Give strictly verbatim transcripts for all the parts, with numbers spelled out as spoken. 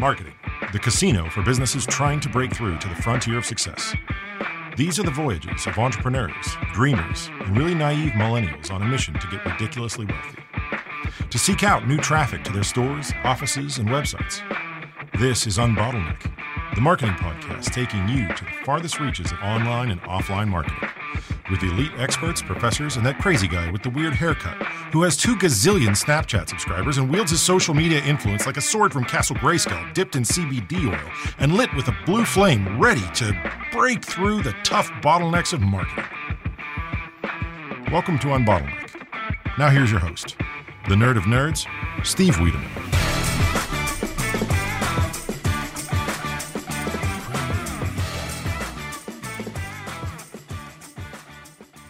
Marketing, the casino for businesses trying to break through to the frontier of success. These are the voyages of entrepreneurs, dreamers, and really naive millennials on a mission to get ridiculously wealthy, to seek out new traffic to their stores, offices, and websites. This is Unbottleneck, the marketing podcast taking you to the farthest reaches of online and offline marketing, with elite experts, professors, and that crazy guy with the weird haircut who has two gazillion Snapchat subscribers and wields his social media influence like a sword from Castle Grayskull dipped in C B D oil and lit with a blue flame ready to break through the tough bottlenecks of marketing. Welcome to Unbottleneck. Now here's your host, the nerd of nerds, Steve Wiedemann.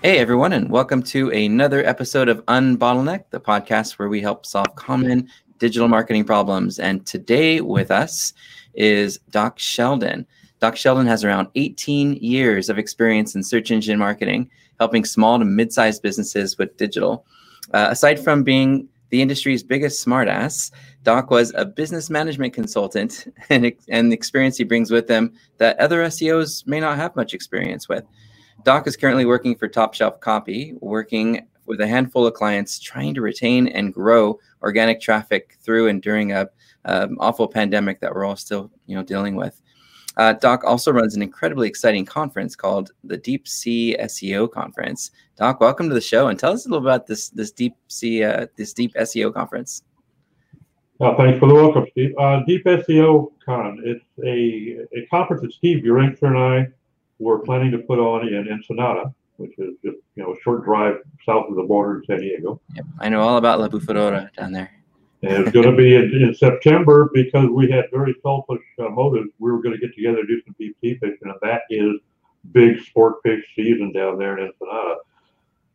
Hey everyone, and welcome to another episode of Unbottleneck, the podcast where we help solve common digital marketing problems. And today with us is Doc Sheldon. Doc Sheldon has around eighteen years of experience in search engine marketing, helping small to mid-sized businesses with digital. Uh, aside from being the industry's biggest smartass, Doc was a business management consultant, and, and the experience he brings with him that other S E Os may not have much experience with. Doc is currently working for Top Shelf Copy, working with a handful of clients trying to retain and grow organic traffic through and during a um, awful pandemic that we're all still, you know, dealing with. Uh, Doc also runs an incredibly exciting conference called the Deep Sea S E O Conference. Doc, welcome to the show, and tell us a little about this this Deep Sea uh, this Deep S E O Conference. Well, thanks for the welcome, Steve. Uh, Deep S E O Con. It's a, a conference that Steve Burekstra and I we're planning to put on in Ensenada, which is just, you know, a short drive south of the border in San Diego. Yep, I know all about La Bufadora down there. And it's going to be in, in September because we had very selfish uh, motives. We were going to get together and do some deep sea fishing, and that is big sport fish season down there in Ensenada.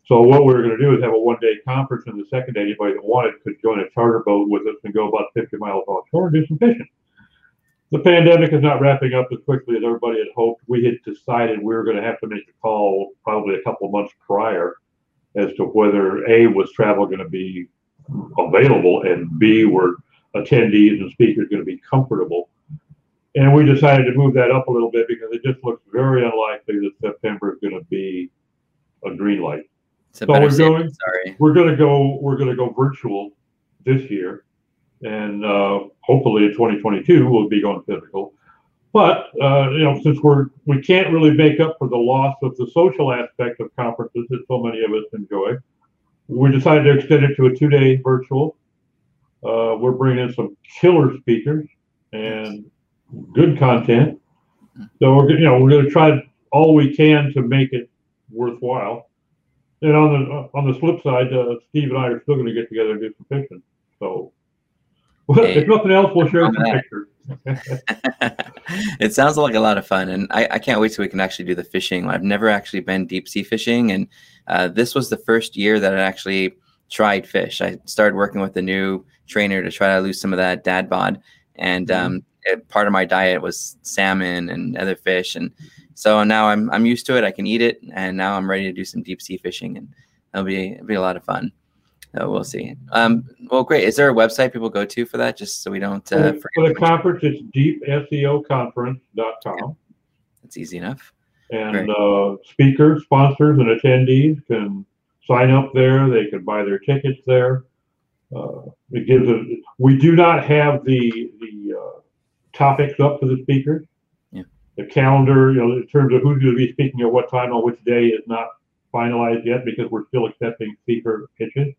So what we were going to do is have a one-day conference, and the second day anybody that wanted could join a charter boat with us and go about fifty miles offshore and do some fishing. The pandemic is not wrapping up as quickly as everybody had hoped. We had decided we were going to have to make a call probably a couple of months prior as to whether A, was travel going to be available, and B, were attendees and speakers going to be comfortable. And we decided to move that up a little bit because it just looks very unlikely that September is going to be a green light. It's so we're going, sorry. we're going to go, we're going to go virtual this year. And uh, hopefully in twenty twenty-two, we'll be going physical. But, uh, you know, since we're, we can't really make up for the loss of the social aspect of conferences that so many of us enjoy, we decided to extend it to a two-day virtual. Uh, we're bringing in some killer speakers and good content. So, we're, you know, we're going to try all we can to make it worthwhile. And on the on the flip side, uh, Steve and I are still going to get together and do some fishing. So... Well, hey, if nothing else, we'll share some pictures. It sounds like a lot of fun, and I, I can't wait till we can actually do the fishing. I've never actually been deep sea fishing, and uh, this was the first year that I actually tried fish. I started working with a new trainer to try to lose some of that dad bod, and um, it, part of my diet was salmon and other fish, and so now I'm I'm used to it. I can eat it, and now I'm ready to do some deep sea fishing, and it'll be it'll be a lot of fun. Oh, we'll see. Um, well, great. Is there a website people go to for that, just so we don't uh, forget? For the conference, it's deep S E O conference dot com. Yeah. That's easy enough. And uh, speakers, sponsors, and attendees can sign up there. They can buy their tickets there. Uh, it gives a, we do not have the the uh, topics up for the speakers. Yeah. The calendar, you know, in terms of who's going to be speaking at what time on which day, is not finalized yet because we're still accepting speaker pitches.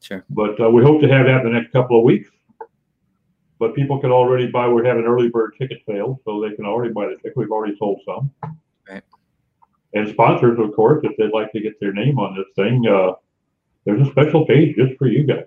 Sure. But uh, we hope to have that in the next couple of weeks. But people can already buy. We're having early bird ticket sales, so they can already buy the ticket. We've already sold some. Right. And sponsors, of course, if they'd like to get their name on this thing, uh, there's a special page just for you guys.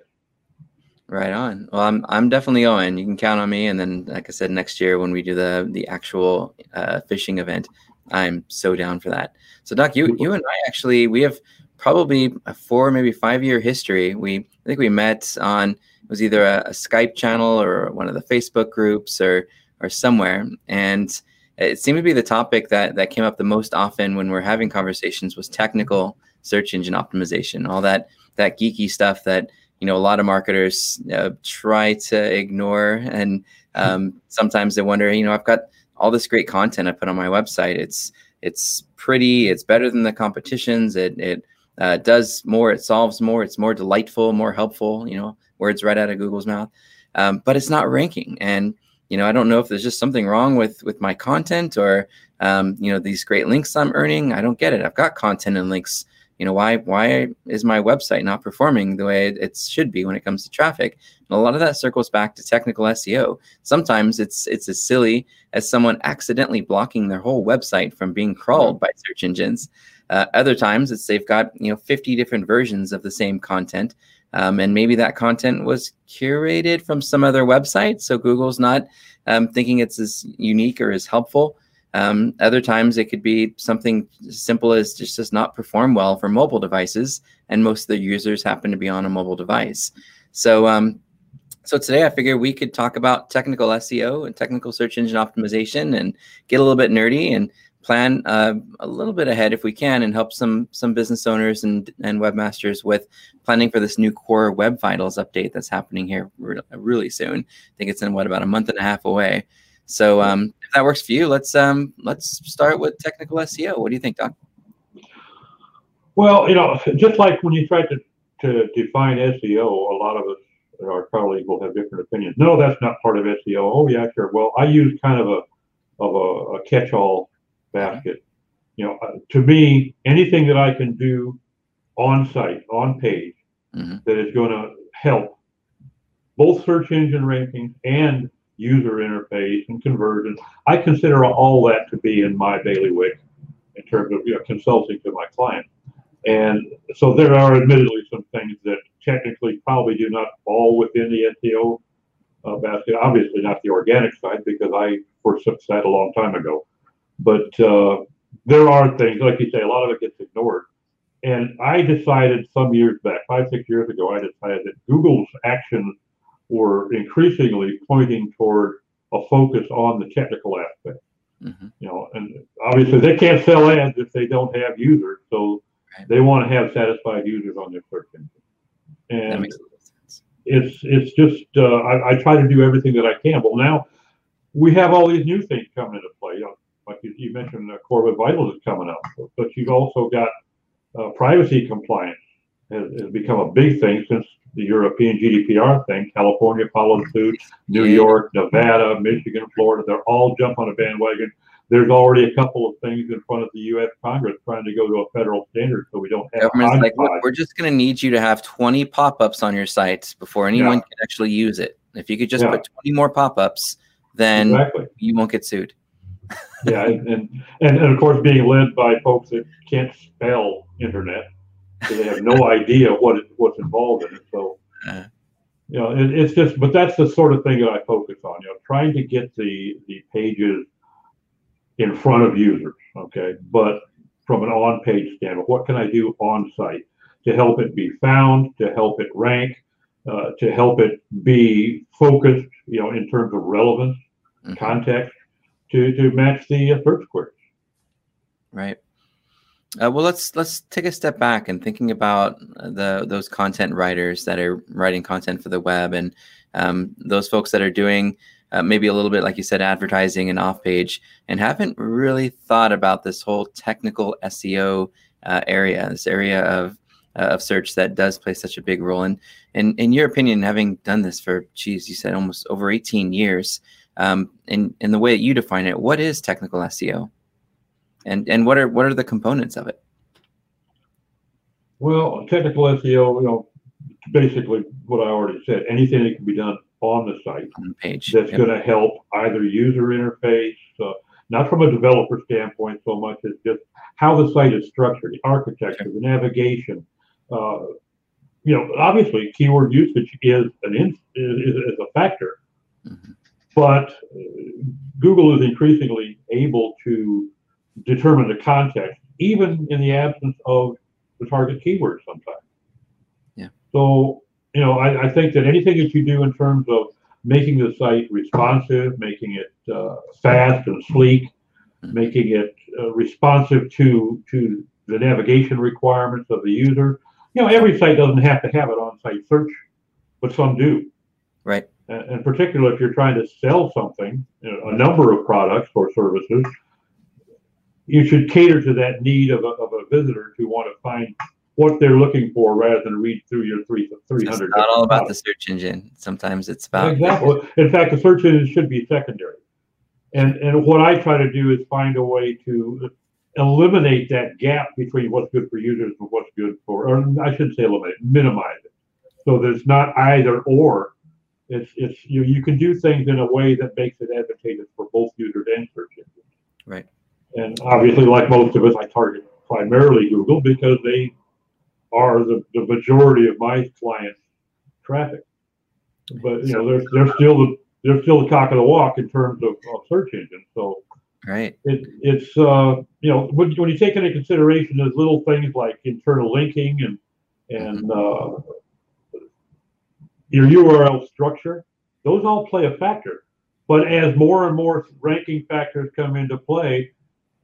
Right on. Well, I'm I'm definitely going. You can count on me. And then, like I said, next year when we do the the actual uh, fishing event, I'm so down for that. So, Doc, you you and I actually we have. probably a four, maybe five-year history. We I think we met on, it was either a, a Skype channel or one of the Facebook groups or or somewhere. And it seemed to be the topic that, that came up the most often when we're having conversations was technical search engine optimization, all that that geeky stuff that you know, a lot of marketers uh, try to ignore. And um, sometimes they wonder, you know, I've got all this great content I put on my website. It's it's pretty. It's better than the competition's. It it uh, does more. It solves more. It's more delightful, more helpful. You know, words right out of Google's mouth. Um, but it's not ranking. And, you know, I don't know if there's just something wrong with with my content or, um, you know, these great links I'm earning. I don't get it. I've got content and links. You know, why why is my website not performing the way it should be when it comes to traffic? And a lot of that circles back to technical S E O. Sometimes it's it's as silly as someone accidentally blocking their whole website from being crawled by search engines. Uh, other times it's they've got, you know, fifty different versions of the same content. Um, and maybe that content was curated from some other website. So Google's not um, thinking it's as unique or as helpful. Um, other times it could be something as simple as just does not perform well for mobile devices. And most of the users happen to be on a mobile device. So um, so today I figured we could talk about technical S E O and technical search engine optimization and get a little bit nerdy and plan uh, a little bit ahead if we can and help some some business owners and, and webmasters with planning for this new Core Web Vitals update that's happening here re- really soon. I think it's in, what, about a month and a half away. So um, if that works for you, let's um, let's start with technical S E O. What do you think, Doc? Well, you know, just like when you try to, to define S E O, a lot of us, our colleagues, will have different opinions. No, that's not part of S E O. Oh, yeah, sure. Well, I use kind of a of a, a catch-all basket. You know, uh, to me, anything that I can do on-site, on-page, mm-hmm. that is going to help both search engine rankings and user interface and conversion, I consider all that to be in my bailiwick in terms of, you know, consulting to my client. And so there are admittedly some things that technically probably do not fall within the S E O uh, basket. Obviously not the organic side, because I forsook that a long time ago. But uh, there are things, like you say, a lot of it gets ignored. And I decided some years back, five, six years ago, I decided that Google's actions were increasingly pointing toward a focus on the technical aspect. Mm-hmm. You know, and obviously they can't sell ads if they don't have users. So right. They want to have satisfied users on their search engine. And that makes sense. It's, it's just, uh, I, I try to do everything that I can. Well, now we have all these new things coming into play. You know, like you, you mentioned, the Core Web Vitals is coming up, but you've also got uh, privacy compliance has, has become a big thing since the European G D P R thing. California followed suit, New York, Nevada, Michigan, Florida, they're all jump on a bandwagon. There's already a couple of things in front of the U S Congress trying to go to a federal standard so we don't have... Government's like, look, we're just going to need you to have twenty pop-ups on your site before anyone yeah. can actually use it. If you could just yeah. put twenty more pop-ups, then exactly. you won't get sued. yeah, and, and and of course being led by folks that can't spell internet, so they have no idea what it, what's involved in it. So, you know, it, it's just, but that's the sort of thing that I focus on. You know, trying to get the the pages in front of users, okay, but from an on-page standpoint, what can I do on-site to help it be found, to help it rank, uh, to help it be focused, you know, in terms of relevance, mm-hmm. context. To, to match the search queries. Right. Uh, well, let's let's take a step back and thinking about the those content writers that are writing content for the web and um, those folks that are doing uh, maybe a little bit, like you said, advertising and off-page and haven't really thought about this whole technical S E O uh, area, this area of uh, of search that does play such a big role. And, and in your opinion, having done this for, geez, you said almost over eighteen years, Um, and, and the way that you define it, what is technical S E O, and and what are what are the components of it? Well, technical S E O, you know, basically what I already said. Anything that can be done on the site, on the page, that's yep. going to help either user interface, uh, not from a developer standpoint so much as just how the site is structured, the architecture, the navigation. Uh, you know, obviously, keyword usage is an in, is, is a factor. Mm-hmm. But Google is increasingly able to determine the context, even in the absence of the target keyword sometimes. Yeah. So, you know, I, I think that anything that you do in terms of making the site responsive, making it uh, fast and sleek, mm-hmm. making it uh, responsive to to the navigation requirements of the user. You know, every site doesn't have to have an on-site search what's undue. Right. And, and particularly if you're trying to sell something, you know, a number of products or services, you should cater to that need of a, of a visitor to want to find what they're looking for rather than read through your three hundred. It's not all about products. The search engine. Sometimes it's about. Exactly. In fact, the search engine should be secondary. And, and what I try to do is find a way to eliminate that gap between what's good for users and what's good for, or I shouldn't say eliminate, minimize it. So there's not either or. It's, it's you, you can do things in a way that makes it advantageous for both users and search engines. Right. And obviously, like most of us, I target primarily Google because they are the, the majority of my clients' traffic. But you know, they're they're still the they're still the cock of the walk in terms of, of search engines. So right. It it's uh you know, when when you take into consideration those little things like internal linking and and mm-hmm. uh, your U R L structure, those all play a factor. But as more and more ranking factors come into play,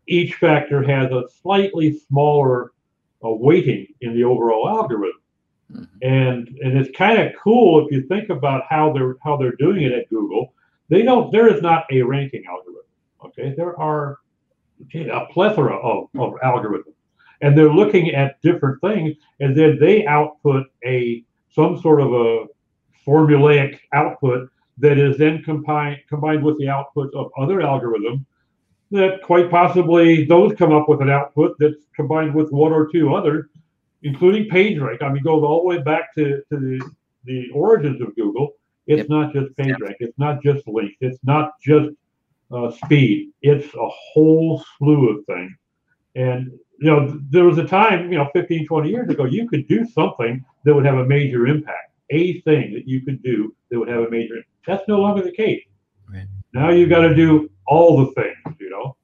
each factor has a slightly smaller uh, weighting in the overall algorithm. Mm-hmm. And and it's kind of cool if you think about how they're how they're doing it at Google. They don't there is not a ranking algorithm. Okay, there are a plethora of, of algorithms. And they're looking at different things, and then they output a some sort of a formulaic output that is then combined combined with the output of other algorithms that quite possibly those come up with an output that's combined with one or two others, including PageRank. I mean, goes all the way back to, to the, the origins of Google. It's yep. not just PageRank. Yep. It's not just links. It's not just uh, speed. It's a whole slew of things. And, you know, there was a time, you know, fifteen, twenty years ago, you could do something that would have a major impact, a thing that you could do that would have a major impact. That's no longer the case. Right. Now you've got to do all the things, you know,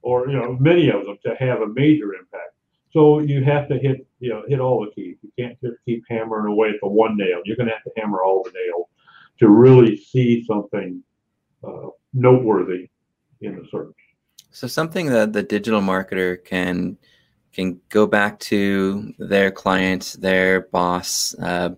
or, you know, many of them to have a major impact. So you have to hit, you know, hit all the keys. You can't just keep hammering away at the one nail. You're going to have to hammer all the nails to really see something uh, noteworthy in the search. So something that the digital marketer can can go back to their clients, their boss, uh,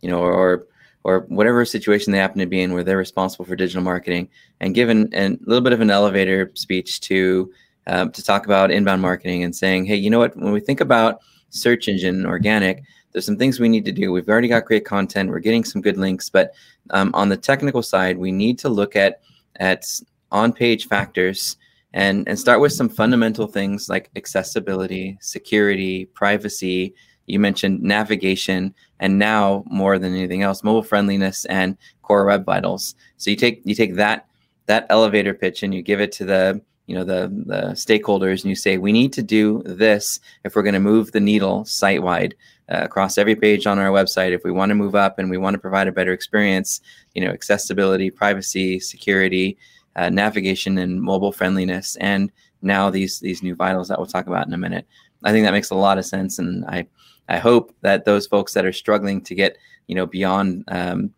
you know, or or whatever situation they happen to be in where they're responsible for digital marketing, and give an, an, a little bit of an elevator speech to uh, to talk about inbound marketing and saying, hey, you know what, when we think about search engine organic, there's some things we need to do. We've already got great content. We're getting some good links. But um, on the technical side, we need to look at at on-page factors and, and start with some fundamental things like accessibility, security, privacy. You mentioned navigation, and now more than anything else, mobile friendliness and core web vitals. So you take you take that that elevator pitch and you give it to the you know the the stakeholders, and you say we need to do this if we're going to move the needle site wide uh, across every page on our website. If we want to move up and we want to provide a better experience, you know, accessibility, privacy, security, uh, navigation, and mobile friendliness, and now these these new vitals that we'll talk about in a minute. I think that makes a lot of sense, and I. I hope that those folks that are struggling to get, you know, beyond um,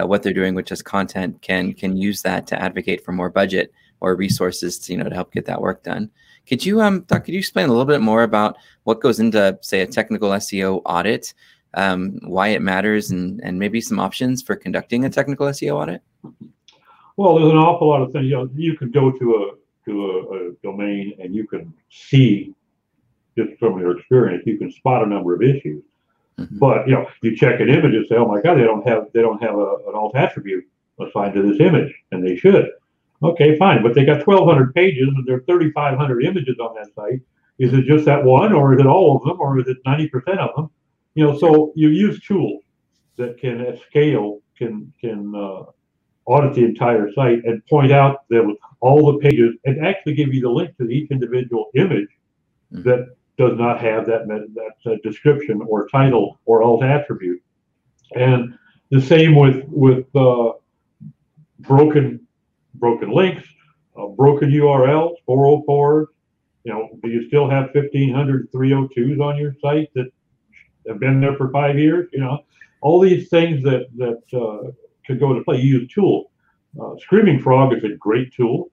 uh, what they're doing with just content can can use that to advocate for more budget or resources, to, you know, to help get that work done. Could you, um, Doc, could you explain a little bit more about what goes into, say, a technical S E O audit, um, why it matters, and and maybe some options for conducting a technical S E O audit? Well, there's an awful lot of things. You know, you can go to a to a, a domain and you can see. Just from your experience, you can spot a number of issues. Mm-hmm. But you know, you check an image and say, "Oh my God, they don't have they don't have a, an alt attribute assigned to this image," and they should. Okay, fine, but they got twelve hundred pages and there are thirty-five hundred images on that site. Is it just that one, or is it all of them, or is it ninety percent of them? You know, so you use tools that can, at scale, can can uh, audit the entire site and point out that all the pages, and actually give you the link to each individual image mm-hmm. that does not have that that uh, description or title or alt attribute. And the same with with uh, broken broken links, uh, broken U R Ls, four oh fours. You know, do you still have fifteen hundred three oh twos on your site that have been there for five years? You know, all these things that that uh, could go into play. You use tools. Uh, Screaming Frog is a great tool.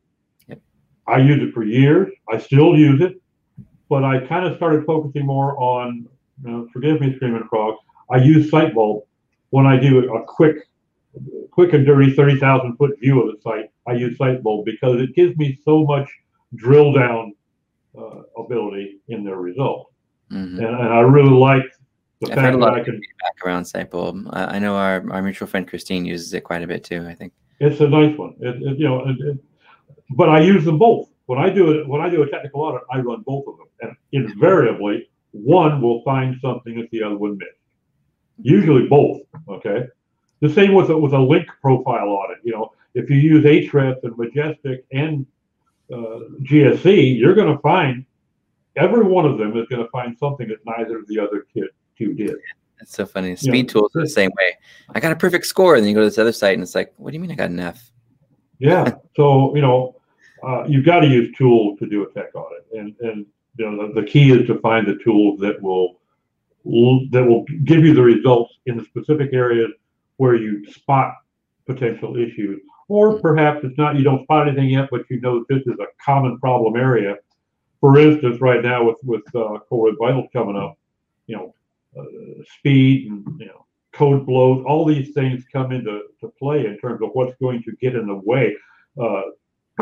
Yep. I used it for years. I still use it. But I kind of started focusing more on, you know, forgive me, Screaming Frog, I use Sitebulb when I do a quick, quick and dirty thirty thousand foot view of the site, I use Sitebulb because it gives me so much drill down uh, ability in their result. Mm-hmm. and, and I really like the I've fact heard a lot that of I can back around Sitebulb. Uh, I know our, our mutual friend Christine uses it quite a bit too. I think it's a nice one. It, it, you know, it, it, but I use them both. When I do it, when I do a technical audit, I run both of them, and invariably one will find something that the other one missed. Usually both. Okay. The same with a, with a link profile audit. You know, if you use Ahrefs and Majestic and uh, G S C, you're going to find every one of them is going to find something that neither of the other kid, two did. That's so funny. Speed you know, tools are the same way. I got a perfect score, and then you go to this other site, and it's like, what do you mean I got an F? Yeah. So you know, uh, you've got to use tools to do a tech audit, and and you know, the, the key is to find the tools that will that will give you the results in the specific areas where you spot potential issues, or perhaps it's not, you don't spot anything yet, but you know this is a common problem area. For instance, right now with with uh, Core Web Vitals coming up, you know, uh, speed and you know code bloat, all these things come into to play in terms of what's going to get in the way. Uh,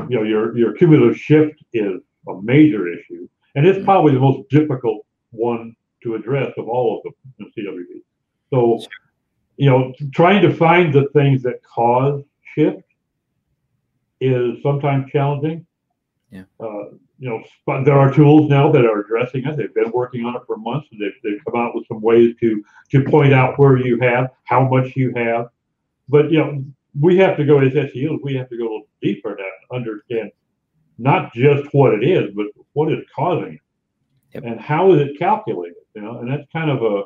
you know, your your cumulative shift is a major issue, and it's probably the most difficult one to address of all of them in C W V. So, you know, trying to find the things that cause shift is sometimes challenging. Yeah. Uh, you know, but there are tools now that are addressing it. They've been working on it for months, and they've, they've come out with some ways to to point out where you have, how much you have. But, you know, we have to go as S E Os, we have to go a little deeper to understand not just what it is, but what is causing it. Yep. And how is it calculated? You know, and that's kind of a,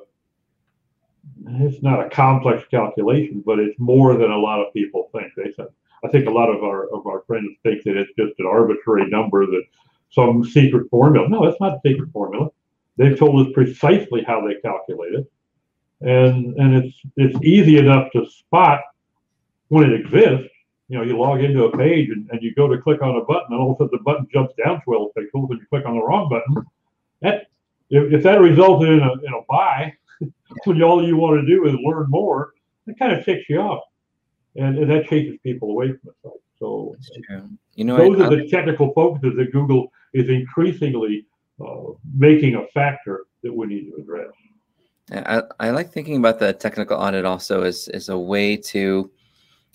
it's not a complex calculation, but it's more than a lot of people think. They said, I think a lot of our of our friends think that it's just an arbitrary number, that some secret formula. No, it's not a secret formula. They've told us precisely how they calculate it, and and it's it's easy enough to spot when it exists. You know, you log into a page and, and you go to click on a button, and all of a sudden the button jumps down twelve pixels, and you click on the wrong button. That if, if that resulted in a in a buy, when all you want to do is learn more, that kind of ticks you off, and, and that chases people away from the site. So, you know, those I, are I, the technical focuses that Google is increasingly uh, making a factor that we need to address. I, I like thinking about the technical audit also as as a way to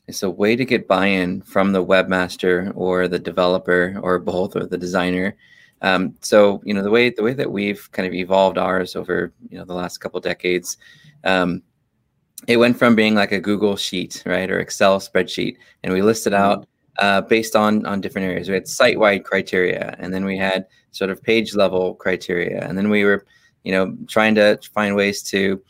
it's a way to get buy-in from the webmaster or the developer or both or the designer. Um, so, you know, the way the way that we've kind of evolved ours over, you know, the last couple of decades, um, it went from being like a Google sheet, right, or Excel spreadsheet, and we listed out uh, based on on different areas. We had site-wide criteria, and then we had sort of page-level criteria, and then we were, you know, trying to find ways to,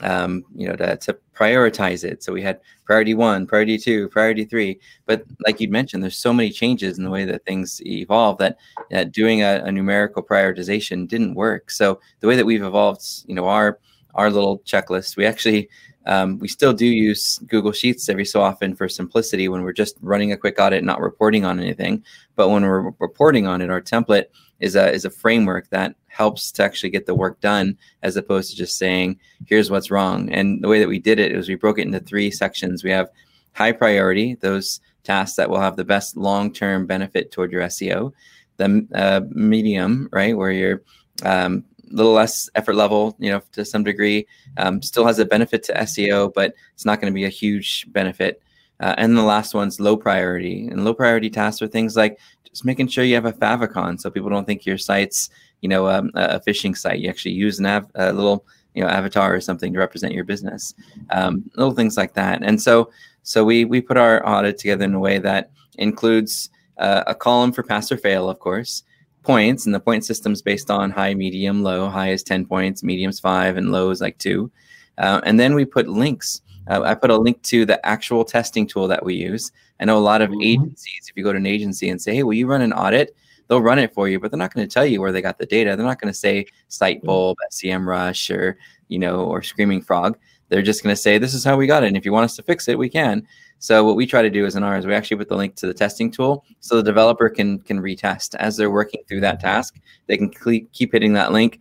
um, you know, to, to prioritize it. So we had priority one, priority two, priority three. But like you'd mentioned, there's so many changes in the way that things evolve that, that doing a, a numerical prioritization didn't work. So the way that we've evolved, you know, our our little checklist, we actually um, we still do use Google Sheets every so often for simplicity when we're just running a quick audit, and not reporting on anything. But when we're reporting on it, our template is a is a framework that helps to actually get the work done, as opposed to just saying, here's what's wrong. And the way that we did it is we broke it into three sections. We have high priority, those tasks that will have the best long-term benefit toward your S E O, the uh, medium, right, where you're um, a little less effort level, you know, to some degree, um, still has a benefit to S E O, but it's not going to be a huge benefit. Uh, and the last one's low priority. And low priority tasks are things like just making sure you have a favicon so people don't think your site's, you know, um, a phishing site. You actually use an av- a little, you know, avatar or something to represent your business, um, little things like that. And so, so we we put our audit together in a way that includes uh, a column for pass or fail, of course, points, and the point system's based on high, medium, low. High is ten points, medium's five, and low is like two. Uh, and then we put links. Uh, I put a link to the actual testing tool that we use. I know a lot of agencies, if you go to an agency and say, hey, will you run an audit? They'll run it for you, but they're not going to tell you where they got the data. They're not going to say Sitebulb, SEMrush, or, you know, or Screaming Frog. They're just going to say, this is how we got it, and if you want us to fix it, we can. So what we try to do is in ours, we actually put the link to the testing tool so the developer can can retest. As they're working through that task, they can cl- keep hitting that link,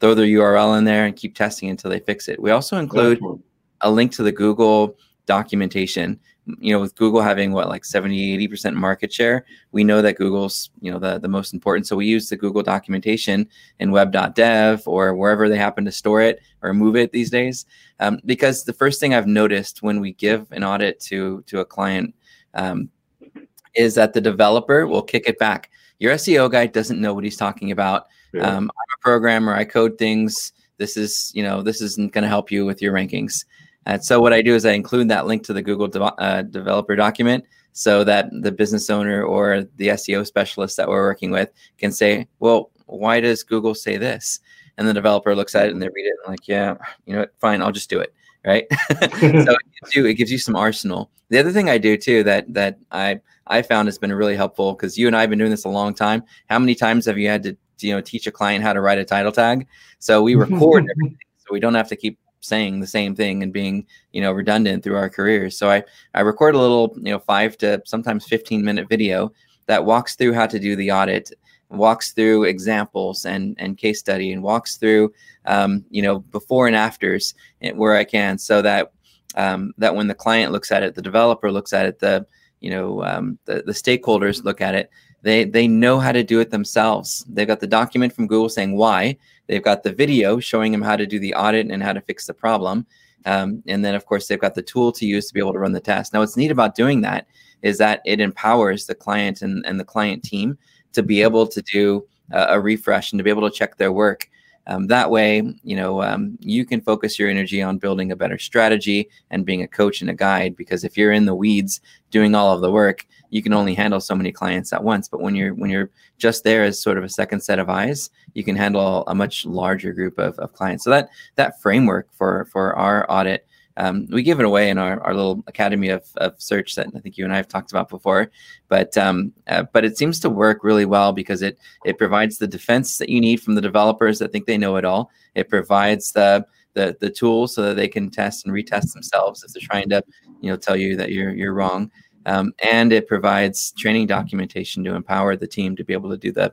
throw their U R L in there, and keep testing until they fix it. We also include a link to the Google documentation. You know, with Google having what, like seventy, eighty percent market share, we know that Google's, you know, the, the most important. So we use the Google documentation in web dot dev or wherever they happen to store it or move it these days. Um, because the first thing I've noticed when we give an audit to, to a client um, is that the developer will kick it back. Your S E O guy doesn't know what he's talking about. Yeah. Um, I'm a programmer, I code things. This is, you know, this isn't going to help you with your rankings. And so what I do is I include that link to the Google de- uh, developer document so that the business owner or the S E O specialist that we're working with can say, well, why does Google say this? And the developer looks at it and they read it and like, yeah, you know what, fine, I'll just do it, right? So it gives you, it gives you some arsenal. The other thing I do too that that I I found has been really helpful, because you and I have been doing this a long time. How many times have you had to, you know, teach a client how to write a title tag? So we record everything, so we don't have to keep saying the same thing and being, you know, redundant through our careers. So I, I record a little, you know, five to sometimes fifteen minute video that walks through how to do the audit, walks through examples and, and case study, and walks through, um, you know, before and afters where I can, so that, um, that when the client looks at it, the developer looks at it, the, you know, um, the, the stakeholders look at it, They they know how to do it themselves. They've got the document from Google saying why. They've got the video showing them how to do the audit and how to fix the problem. Um, and then, of course, they've got the tool to use to be able to run the test. Now, what's neat about doing that is that it empowers the client and, and the client team to be able to do a, a refresh and to be able to check their work. Um, that way, you know, um, you can focus your energy on building a better strategy and being a coach and a guide, because if you're in the weeds doing all of the work, you can only handle so many clients at once. But when you're when you're just there as sort of a second set of eyes, you can handle a much larger group of, of clients. So that that framework for for our audit, um, we give it away in our, our little academy of, of search that I think you and I have talked about before. But um, uh, but it seems to work really well, because it it provides the defense that you need from the developers that think they know it all. It provides the the the tools so that they can test and retest themselves if they're trying to, you know, tell you that you're you're wrong. Um, and it provides training documentation to empower the team to be able to do the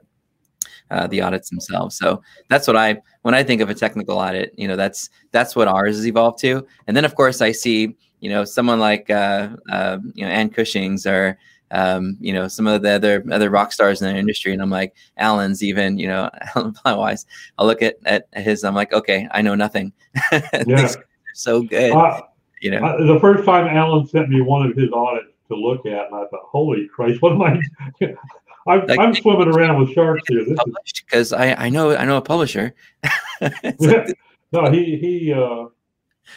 uh, the audits themselves. So that's what I, when I think of a technical audit, you know, that's that's what ours has evolved to. And then, of course, I see, you know, someone like uh, uh, you know, Ann Cushing's or um, you know, some of the other other rock stars in the industry, and I'm like, Alan's even, you know, Alan Flywise. I'll look at at his, I'm like, okay, I know nothing. Yeah. So good. Uh, you know, uh, the first time Alan sent me one of his audits to look at, and I thought, holy Christ, what am I? I'm, like, I'm swimming around with sharks here. This published, because I, I know I know a publisher. Yeah. No, he he uh,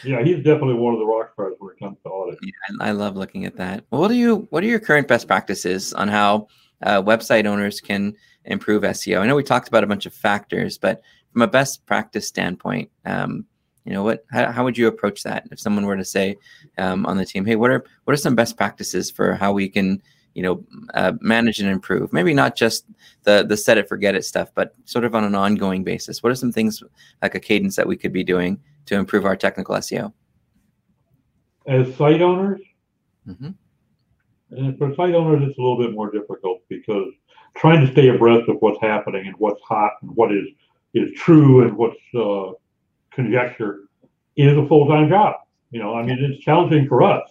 yeah, he's definitely one of the rock stars when it comes to audit. Yeah, I love looking at that. Well, what do you what are your current best practices on how uh, website owners can improve S E O? I know we talked about a bunch of factors, but from a best practice standpoint, um, you know, what, how, how would you approach that if someone were to say um, on the team, hey, what are what are some best practices for how we can, you know, uh, manage and improve? Maybe not just the the set it, forget it stuff, but sort of on an ongoing basis. What are some things like a cadence that we could be doing to improve our technical S E O? As site owners? Mm-hmm. And for site owners, it's a little bit more difficult, because trying to stay abreast of what's happening and what's hot and what is, is true and what's uh, conjecture is a full-time job. You know, I mean, it's challenging for us.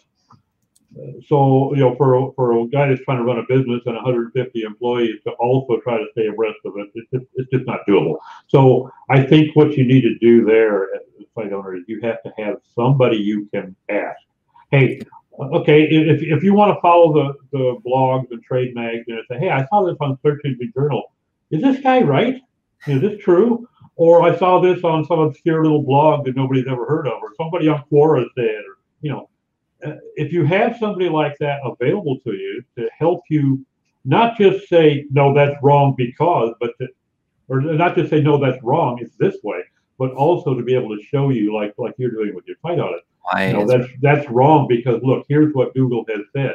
So, you know, for, for a guy that's trying to run a business and one hundred fifty employees to also try to stay abreast of it, it's, it's just not doable. So I think what you need to do there as a site owner is you have to have somebody you can ask. Hey, okay, if if you want to follow the, the blogs and trade mags and say, hey, I saw this on Search Engine Journal. Is this guy right? Is this true? Or I saw this on some obscure little blog that nobody's ever heard of, or somebody on Quora said, or, you know, if you have somebody like that available to you to help you, not just say, no, that's wrong because, but to, or not just say, no, that's wrong, it's this way, but also to be able to show you, like like you're doing with your site audit, you know, that's, that's wrong because, look, here's what Google has said,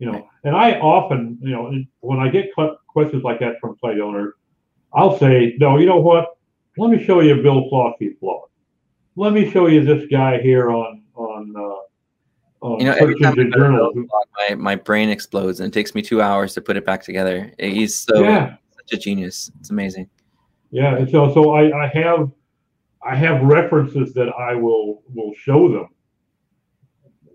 you know. And I often, you know, when I get questions like that from site owners, I'll say, no, you know what? Let me show you Bill Flossie's blog. Let me show you this guy here on on. Uh, on you know, every time I go to Bill's blog, my my brain explodes, and it takes me two hours to put it back together. He's so yeah. such a genius. It's amazing. Yeah, and so so I, I have I have references that I will will show them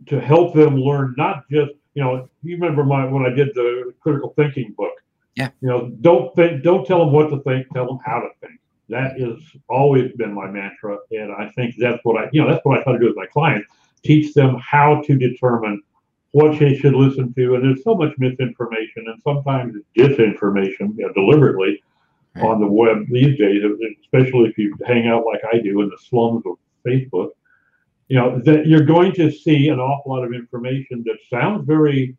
to help them learn, not just, you know, you remember my when I did the critical thinking book. Yeah. You know, don't think, don't tell them what to think, tell them how to think. That has always been my mantra, and I think that's what I, you know, that's what I try to do with my clients, teach them how to determine what they should listen to. And there's so much misinformation and sometimes disinformation, you know, deliberately right. on the web these days, especially if you hang out like I do in the slums of Facebook. You know, that you're going to see an awful lot of information that sounds very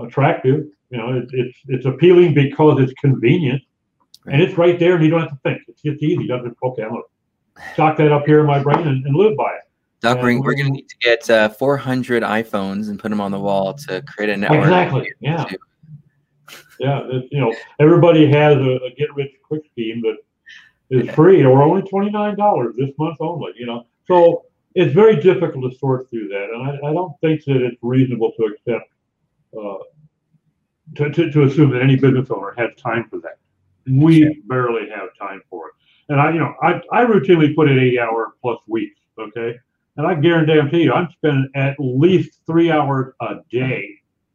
attractive. You know, it, it's it's appealing because it's convenient, right. and it's right there, and you don't have to think. It's just easy. You don't have to poke out. Stock that up here in my brain and, and live by it. Doc, and we're, we're going to need to get uh, four hundred iPhones and put them on the wall to create a network. Exactly. Yeah. Too. Yeah. It, you know, everybody has a, a get-rich-quick scheme that is yeah. free, or only twenty-nine dollars this month only. You know, so. It's very difficult to sort through that, and I, I don't think that it's reasonable to accept, uh, to, to, to assume that any business owner has time for that. We okay. barely have time for it. And I, you know, I, I routinely put in eight-hour plus weeks, okay? And I guarantee you, I'm spending at least three hours a day.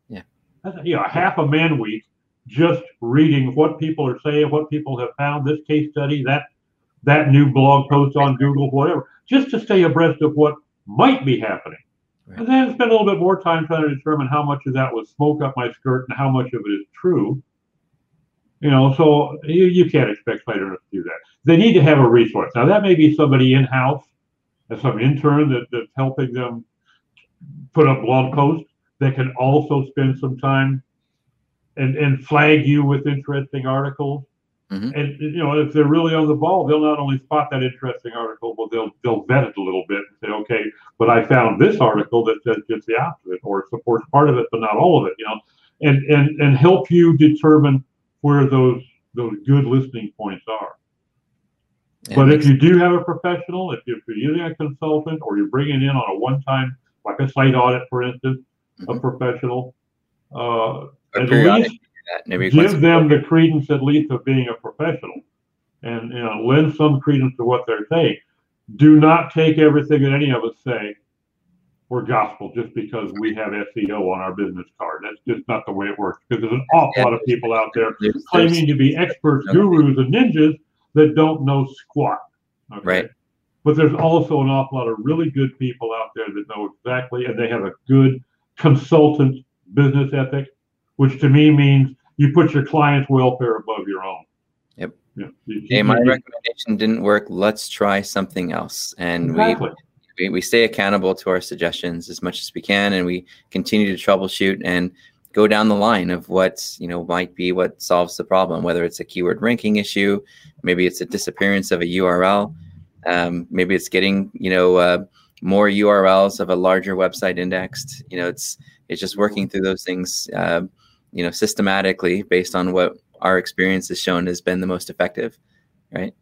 Yeah. That's, you know, half a man week just reading what people are saying, what people have found, this case study, that that new blog post on Google, whatever, just to stay abreast of what might be happening. Right. And then spend a little bit more time trying to determine how much of that was smoke up my skirt and how much of it is true. You know, so you, you can't expect later to do that. They need to have a resource. Now, that may be somebody in-house, some intern that, that's helping them put up blog posts that can also spend some time and, and flag you with interesting articles. Mm-hmm. And, you know, if they're really on the ball, they'll not only spot that interesting article, but they'll they'll vet it a little bit and say, okay, but I found this article that says just the opposite, or supports part of it, but not all of it, you know, and, and, and help you determine where those those good listening points are. Yeah, but if you do have a professional, if you're using a consultant, or you're bringing in on a one-time, like a site audit, for instance, mm-hmm. a professional, uh, at least... That. Maybe give them the credence at least of being a professional, and you know, lend some credence to what they're saying. Do not take everything that any of us say for gospel just because we have S E O on our business card. That's just not the way it works, because there's an awful yeah, lot of people out there there's, claiming there's, to be experts, gurus, and ninjas that don't know squat. Okay? Right. But there's also an awful lot of really good people out there that know exactly, and they have a good consultant business ethic, which to me means you put your client's welfare above your own. Yep. Yeah. Hey, my recommendation didn't work. Let's try something else. And exactly. we, we we stay accountable to our suggestions as much as we can, and we continue to troubleshoot and go down the line of what, you know, might be what solves the problem, whether it's a keyword ranking issue, maybe it's a disappearance of a U R L, um, maybe it's getting, you know, uh, more U R Ls of a larger website indexed. You know, it's it's just working through those things uh, you know, systematically based on what our experience has shown has been the most effective, right?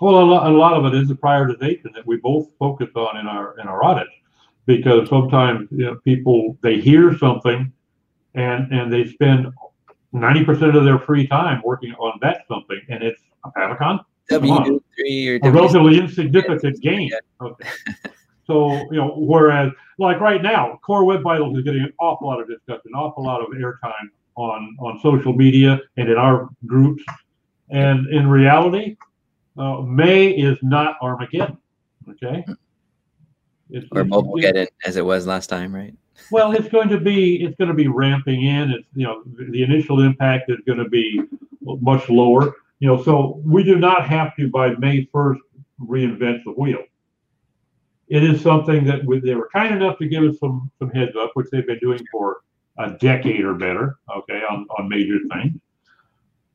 Well, a lot, a lot of it is the prioritization that we both focus on in our in our audits, because sometimes, you know, people, they hear something and and they spend ninety percent of their free time working on that something, and it's a favicon, a relatively insignificant gain. Yeah. Okay. So, you know, whereas like right now, Core Web Vitals is getting an awful lot of discussion, an awful lot of airtime on, on social media and in our groups. And in reality, uh, May is not Armageddon, okay? It's, or Mobilegeddon, as it was last time, right? Well, it's going to be it's going to be ramping in. It's, you know, the initial impact is going to be much lower. You know, so we do not have to by May first reinvent the wheel. It is something that we, they were kind enough to give us some, some heads up, which they've been doing for a decade or better, okay, on, on major things.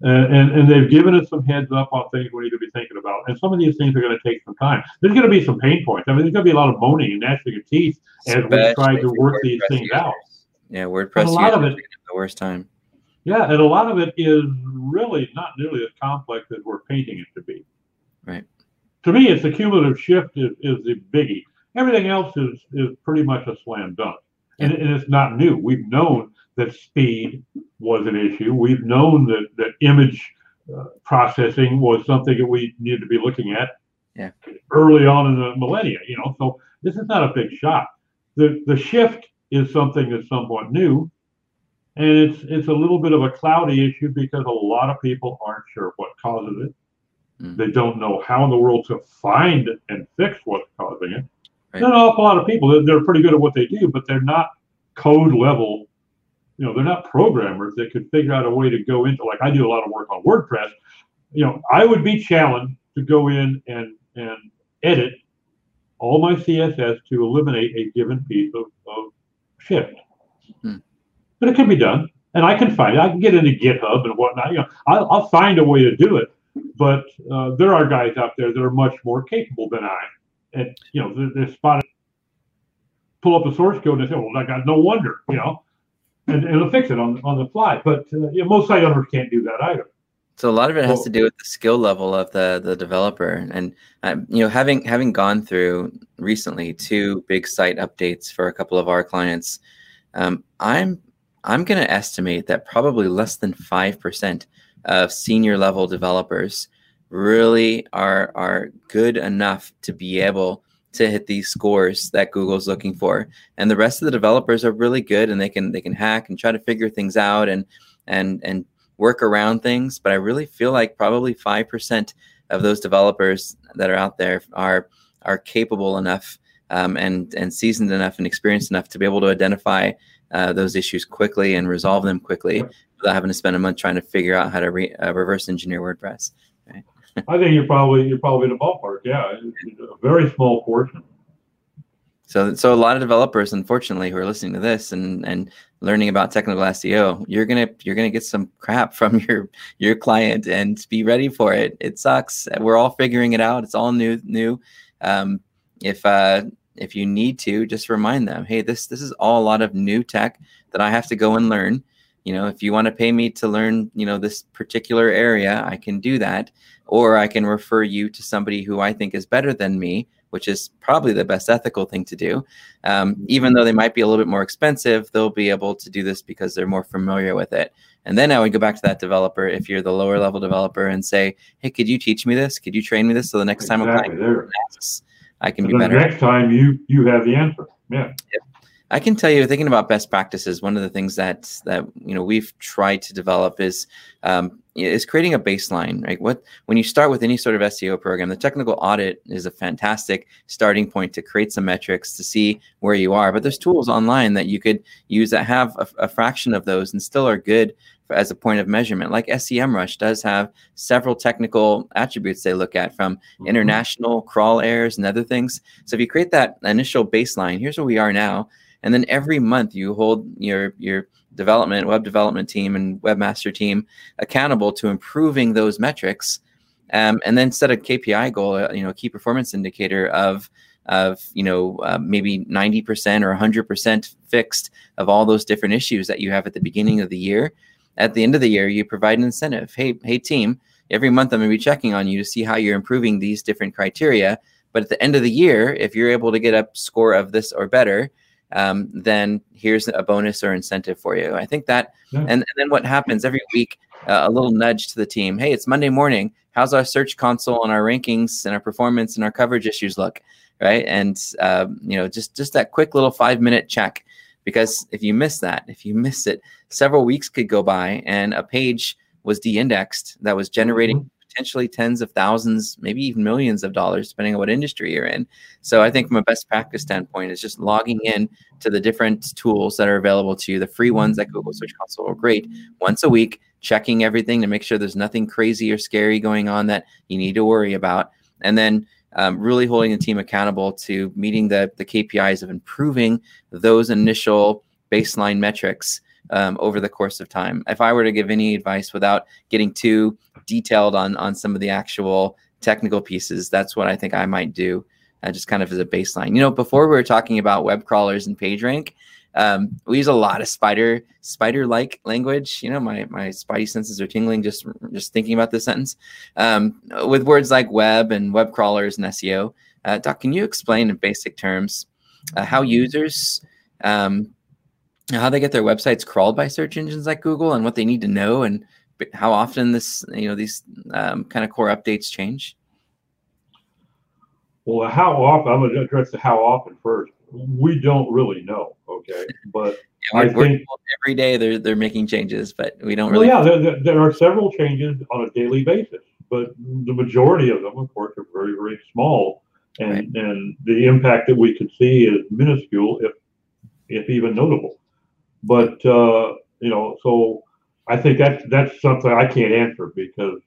And, and and they've given us some heads up on things we need to be thinking about. And some of these things are going to take some time. There's going to be some pain points. I mean, there's going to be a lot of moaning and gnashing of teeth as we try to work these things out. Yeah, WordPress users are going to have the worst time. Yeah, and a lot of it is really not nearly as complex as we're painting it to be. Right. To me, it's the cumulative shift is, is the biggie. Everything else is is pretty much a slam dunk. And, and it's not new. We've known that speed was an issue. We've known that, that image uh, processing was something that we needed to be looking at yeah. early on in the millennia. You know, so this is not a big shock. The the shift is something that's somewhat new. And it's it's a little bit of a cloudy issue because a lot of people aren't sure what causes it. Mm. They don't know how in the world to find and fix what's causing it. Right. Not an awful lot of people. They're pretty good at what they do, but they're not code level. You know, they're not programmers that could figure out a way to go into, like I do a lot of work on WordPress. You know, I would be challenged to go in and, and edit all my C S S to eliminate a given piece of, of shift. Hmm. But it can be done, and I can find it. I can get into GitHub and whatnot. You know, I'll, I'll find a way to do it. But uh, there are guys out there that are much more capable than I. And, you know, they're, they're spotted, pull up a source code and say, well, I got no wonder, you know. And it'll fix it on, on the fly. But uh, you know, most site owners can't do that either. So a lot of it has well, to do with the skill level of the, the developer. And, uh, you know, having having gone through recently two big site updates for a couple of our clients, um, I'm I'm going to estimate that probably less than five percent of senior level developers really are, are good enough to be able to hit these scores that Google's looking for. And the rest of the developers are really good, and they can they can hack and try to figure things out and and and work around things. But I really feel like probably five percent of those developers that are out there are are capable enough um, and and seasoned enough and experienced enough to be able to identify uh, those issues quickly and resolve them quickly without having to spend a month trying to figure out how to re, uh, reverse engineer WordPress. Right? I think you're probably you're probably in the ballpark. Yeah, it's a very small portion. So, so a lot of developers, unfortunately, who are listening to this and, and learning about technical S E O, you're gonna you're gonna get some crap from your your client, and be ready for it. It sucks. We're all figuring it out. It's all new new. Um, if uh, if you need to, just remind them, hey, this this is all a lot of new tech that I have to go and learn. You know, if you want to pay me to learn, you know, this particular area, I can do that. Or I can refer you to somebody who I think is better than me, which is probably the best ethical thing to do. Um, even though they might be a little bit more expensive, they'll be able to do this because they're more familiar with it. And then I would go back to that developer, if you're the lower level developer, and say, hey, could you teach me this? Could you train me this? So the next exactly. time I'm there, I can so be better. Next time you you have the answer. Yeah. Yep. I can tell you, thinking about best practices, one of the things that that you know we've tried to develop is um, is creating a baseline. Right, what when you start with any sort of S E O program, the technical audit is a fantastic starting point to create some metrics to see where you are. But there's tools online that you could use that have a, a fraction of those and still are good as a point of measurement. Like SEMrush does have several technical attributes they look at, from mm-hmm. international crawl errors and other things. So if you create that initial baseline, here's where we are now. And then every month you hold your your development, web development team and webmaster team accountable to improving those metrics, um, and then set a K P I goal, you know, a key performance indicator of of you know uh, maybe ninety percent or one hundred percent fixed of all those different issues that you have at the beginning of the year. At the end of the year, you provide an incentive. Hey, hey team, every month I'm going to be checking on you to see how you're improving these different criteria. But at the end of the year, if you're able to get a score of this or better, Um, then here's a bonus or incentive for you. I think that, yeah. and, and then what happens every week, uh, a little nudge to the team. Hey, it's Monday morning. How's our Search Console and our rankings and our performance and our coverage issues look? Right. And, uh, you know, just, just that quick little five minute check, because if you miss that, if you miss it, several weeks could go by and a page was de-indexed that was generating mm-hmm. potentially tens of thousands, maybe even millions of dollars, depending on what industry you're in. So I think from a best practice standpoint, it's just logging in to the different tools that are available to you. The free ones like Google Search Console are great. Once a week, checking everything to make sure there's nothing crazy or scary going on that you need to worry about. And then um, really holding the team accountable to meeting the, the K P Is of improving those initial baseline metrics Um, over the course of time. If I were to give any advice without getting too detailed on on some of the actual technical pieces, that's what I think I might do, uh, just kind of as a baseline. You know, before we were talking about web crawlers and PageRank, um, we use a lot of spider spider-like language. You know, my my spidey senses are tingling just just thinking about this sentence. Um, with words like web and web crawlers and S E O. Uh, Doc, can you explain in basic terms uh, how users... Um, how they get their websites crawled by search engines like Google and what they need to know and how often this, you know, these um, kind of core updates change? Well, how often, I'm going to address the how often first. we don't really know. Okay, but yeah, I think every day they're they're making changes, but we don't really. Well, yeah, there, there are several changes on a daily basis, but the majority of them, of course, are very very small, and right. and the impact that we could see is minuscule, if if even notable. But uh, you know, so I think that's that's something I can't answer because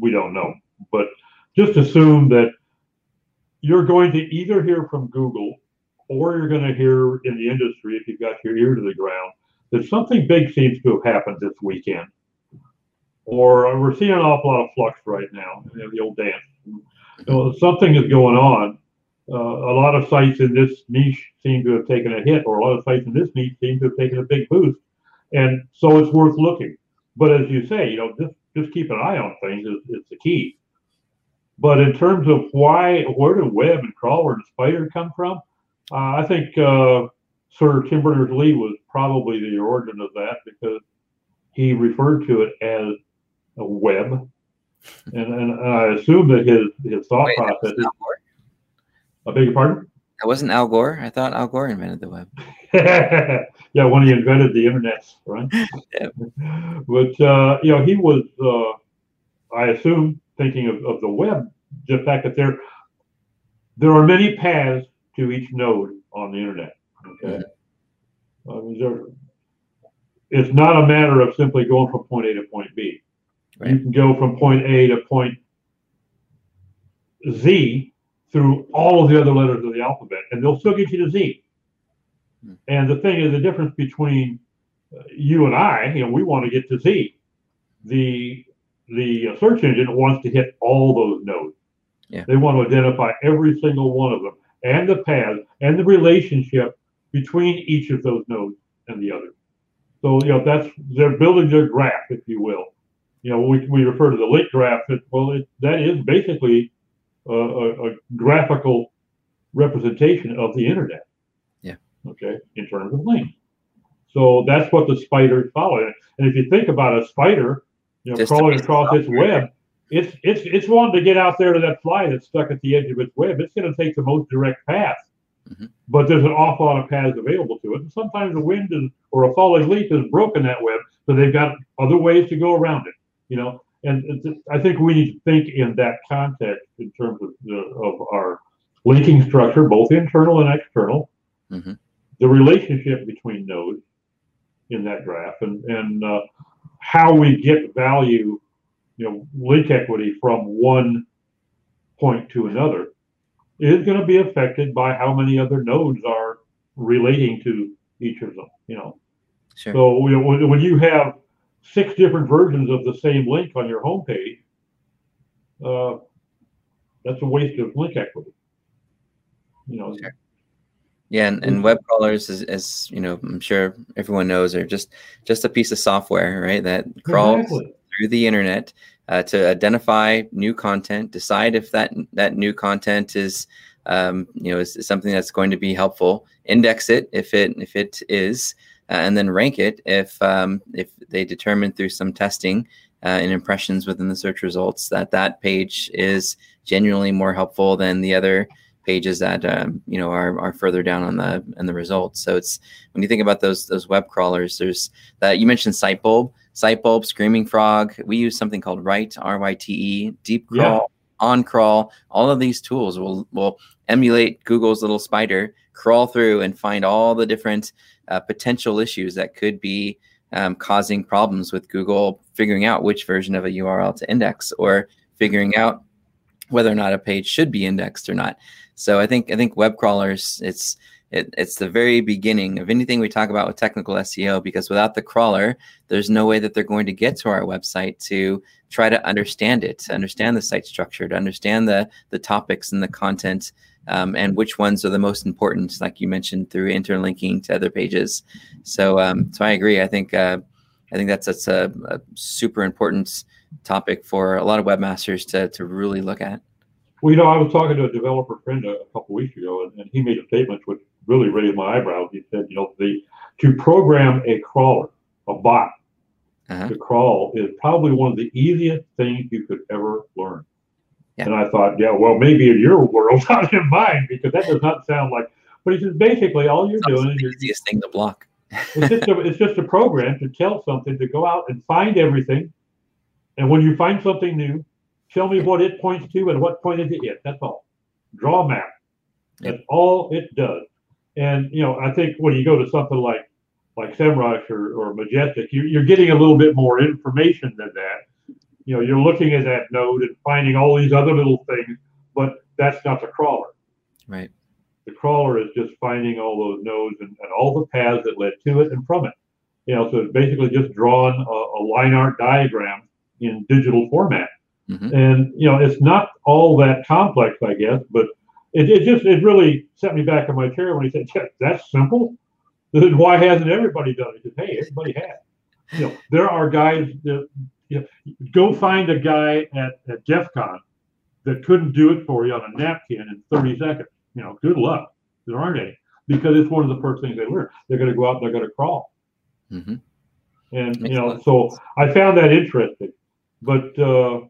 we don't know. But just assume that you're going to either hear from Google or you're going to hear in the industry, if you've got your ear to the ground, that something big seems to have happened this weekend. Or we're seeing an awful lot of flux right now, you know, the old dance. You know, something is going on. Uh, a lot of sites in this niche seem to have taken a hit, or a lot of sites in this niche seem to have taken a big boost. And so it's worth looking. But as you say, you know, just, just keep an eye on things is, is the key. But in terms of why, where did web and crawler and spider come from? Uh, I think uh, Sir Tim Berners-Lee was probably the origin of that because he referred to it as a web. And, and I assume that his, his thought Wait, process is... I beg your pardon? That wasn't Al Gore. I thought Al Gore invented the web. Yeah, when he invented the internet, right? Yep. But, uh, you know, he was, uh, I assume, thinking of, of the web, the fact that there, there are many paths to each node on the internet. Okay, yeah. I mean, there, it's not a matter of simply going from point A to point B. Right. You can go from point A to point Z through all of the other letters of the alphabet, and they'll still get you to Z. Hmm. And the thing is, the difference between uh, you and I, you know, we want to get to Z. The The search engine wants to hit all those nodes. Yeah. They want to identify every single one of them and the paths and the relationship between each of those nodes and the other. So, you know, that's, they're building their graph, if you will. You know, we, we refer to the lit graph. That, well, it, that is basically a, a, a graphical representation of the internet. Yeah. Okay. In terms of links. So that's what the spider is following. And if you think about a spider, you know, crawling across its web, it's it's it's wanting to get out there to that fly that's stuck at the edge of its web. It's going to take the most direct path, mm-hmm. but there's an awful lot of paths available to it. And sometimes the wind is, or a falling leaf has broken that web, so they've got other ways to go around it. You know, and it's, it's, I think we need to think in that context in terms of the, of our linking structure, both internal and external, mm-hmm. the relationship between nodes in that graph, and and. Uh, how we get value, you know, link equity from one point to another is going to be affected by how many other nodes are relating to each of them, you know. Sure. So you know, when you have six different versions of the same link on your homepage, uh, that's a waste of link equity, you know. Sure. Yeah, and, and web crawlers, as, as you know, I'm sure everyone knows, are just just a piece of software, right? That crawls exactly. through the internet uh, to identify new content, decide if that that new content is, um, you know, is, is something that's going to be helpful, index it if it if it is, uh, and then rank it if um, if they determine through some testing uh, and impressions within the search results that that page is genuinely more helpful than the other pages that um, you know are, are further down on the in the results. So it's when you think about those those web crawlers, there's that you mentioned Sitebulb, Sitebulb, Screaming Frog. We use something called Ryte, R Y T E, Deep Crawl, yeah. On Crawl. All of these tools will will emulate Google's little spider, crawl through and find all the different uh, potential issues that could be um, causing problems with Google figuring out which version of a U R L to index or figuring out whether or not a page should be indexed or not. So I think I think web crawlers, it's it, it's the very beginning of anything we talk about with technical S E O, because without the crawler, there's no way that they're going to get to our website to try to understand it, to understand the site structure, to understand the, the topics and the content, um, and which ones are the most important, like you mentioned, through interlinking to other pages. So um, so I agree. I think uh, I think that's that's a, a super important topic for a lot of webmasters to to really look at. Well, you know, I was talking to a developer friend a, a couple weeks ago, and, and he made a statement which really raised my eyebrows. He said, you know, the to program a crawler, a bot, uh-huh. to crawl is probably one of the easiest things you could ever learn. Yeah. And I thought, yeah, well, maybe in your world, not in mine, because that does not sound like, But it's just basically all you're doing is the easiest thing to block. it's, just a, it's just a program to tell something to go out and find everything. And when you find something new, tell me what it points to and what pointed to it. That's all. Draw a map. That's yep. all it does. And, you know, I think when you go to something like like SEMrush or, or Majestic, you, you're getting a little bit more information than that. You know, you're looking at that node and finding all these other little things, but that's not the crawler. Right. The crawler is just finding all those nodes and, and all the paths that led to it and from it. You know, so it's basically just drawing a, a line art diagram in digital format. Mm-hmm. And, you know, it's not all that complex, I guess, but it, it just, it really set me back in my chair when he said, yeah, that's simple. Then why hasn't everybody done it? He said, hey, everybody has. You know, there are guys that, you know, go find a guy at, at DEF CON that couldn't do it for you on a napkin in thirty seconds. You know, good luck. There aren't any, because it's one of the first things they learn. They're going to go out and they're going to crawl. Mm-hmm. And, you know, so I found that interesting. But, uh,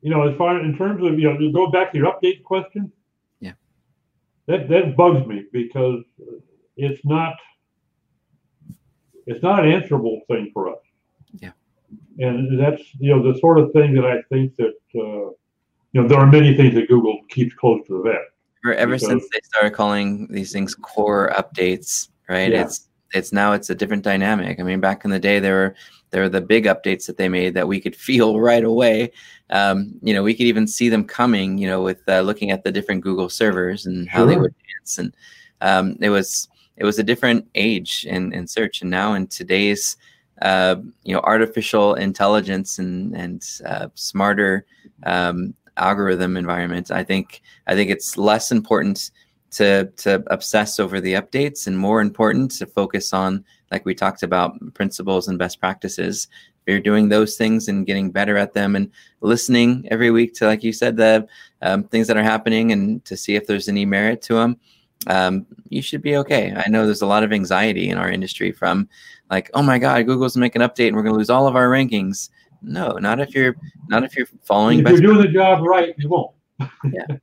you know, as far in terms of, you know, just go back to your update question. Yeah. That that bugs me, because it's not it's not an answerable thing for us. Yeah. And that's, you know, the sort of thing that I think that, uh, you know, there are many things that Google keeps close to the vest. Ever, ever because, since they started calling these things core updates, right? Yeah. It's it's now it's a different dynamic. I mean, back in the day, there were there were the big updates that they made that we could feel right away. Um, you know, we could even see them coming, you know, with uh, looking at the different Google servers and sure. how they would dance. And um, it was it was a different age in, in search. And now in today's, uh, you know, artificial intelligence and, and uh, smarter um, algorithm environment, I think I think it's less important to to obsess over the updates and more important to focus on, like we talked about, principles and best practices. If you're doing those things and getting better at them and listening every week to, like you said, the um, things that are happening and to see if there's any merit to them, um, you should be okay. I know there's a lot of anxiety in our industry from like, oh my God, Google's making an update and we're going to lose all of our rankings. No, not if you're not if you're following. If best you're doing the job right, you won't. yeah.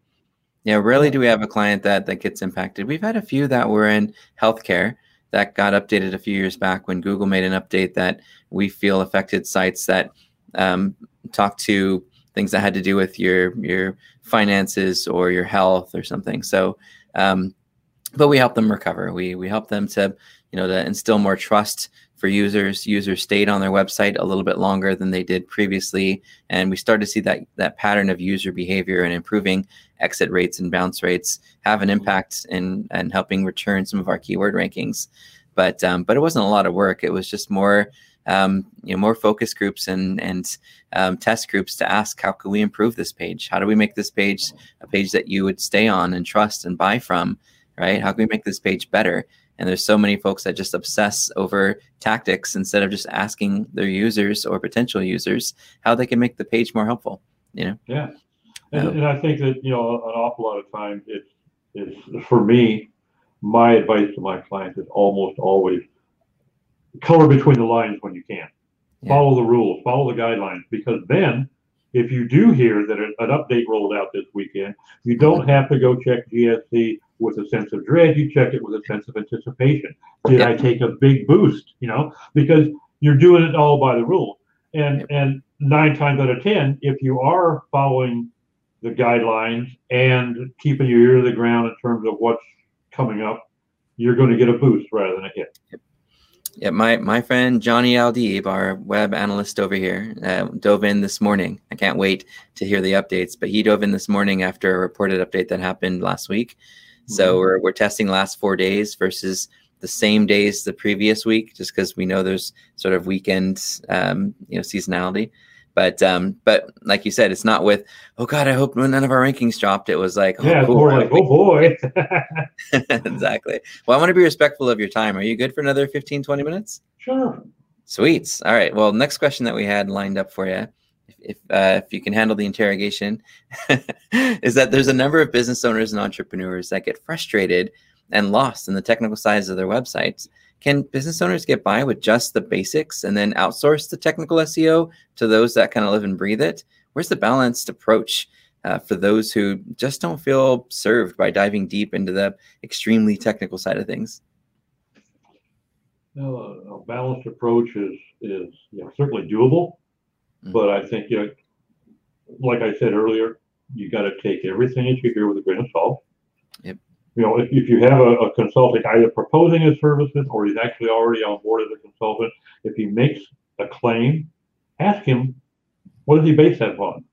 Yeah, rarely do we have a client that, that gets impacted. We've had a few that were in healthcare that got updated a few years back when Google made an update that we feel affected sites that um, talk to things that had to do with your your finances or your health or something. So, um, but we help them recover. We we help them to you know to instill more trust for users. Users stayed on their website a little bit longer than they did previously, and we started to see that that pattern of user behavior and improving exit rates and bounce rates have an impact in and helping return some of our keyword rankings. But um, but it wasn't a lot of work. It was just more um, you know more focus groups and and um, test groups to ask, how can we improve this page? How do we make this page a page that you would stay on and trust and buy from? Right? How can we make this page better? And there's so many folks that just obsess over tactics instead of just asking their users or potential users how they can make the page more helpful, you know? Yeah. And, um, and I think that, you know, an awful lot of times it's, it's, for me, my advice to my clients is almost always color between the lines when you can. Yeah. Follow the rules, follow the guidelines, because then if you do hear that an update rolled out this weekend, you don't have to go check G S C with a sense of dread. You check it with a sense of anticipation. Did yep. I take a big boost? You know, because you're doing it all by the rule. And yep. and nine times out of ten, if you are following the guidelines and keeping your ear to the ground in terms of what's coming up, you're going to get a boost rather than a hit. Yep. Yeah, my, my friend Johnny Aldeeb, our web analyst over here, uh, dove in this morning. I can't wait to hear the updates, but he dove in this morning after a reported update that happened last week. So we're we're testing last four days versus the same days the previous week, just because we know there's sort of weekend, um, you know, seasonality. But um, but like you said, it's not with, oh God, I hope none of our rankings dropped. It was like, oh, yeah, cool, more like, oh boy. Exactly. Well, I want to be respectful of your time. Are you good for another fifteen, twenty minutes? Sure. Sweet. All right. Well, next question that we had lined up for you, if uh, if you can handle the interrogation, is that there's a number of business owners and entrepreneurs that get frustrated and lost in the technical size of their websites. Can business owners get by with just the basics and then outsource the technical S E O to those that kind of live and breathe it? Where's the balanced approach uh, for those who just don't feel served by diving deep into the extremely technical side of things? No, a balanced approach is, is you know, certainly doable, mm-hmm. but I think, you know, like I said earlier, you got to take everything that you hear with a grain of salt. Yep. You know, if, if you have a, a consultant either proposing his services or he's actually already on board as a consultant, if he makes a claim, ask him, what does he base that on?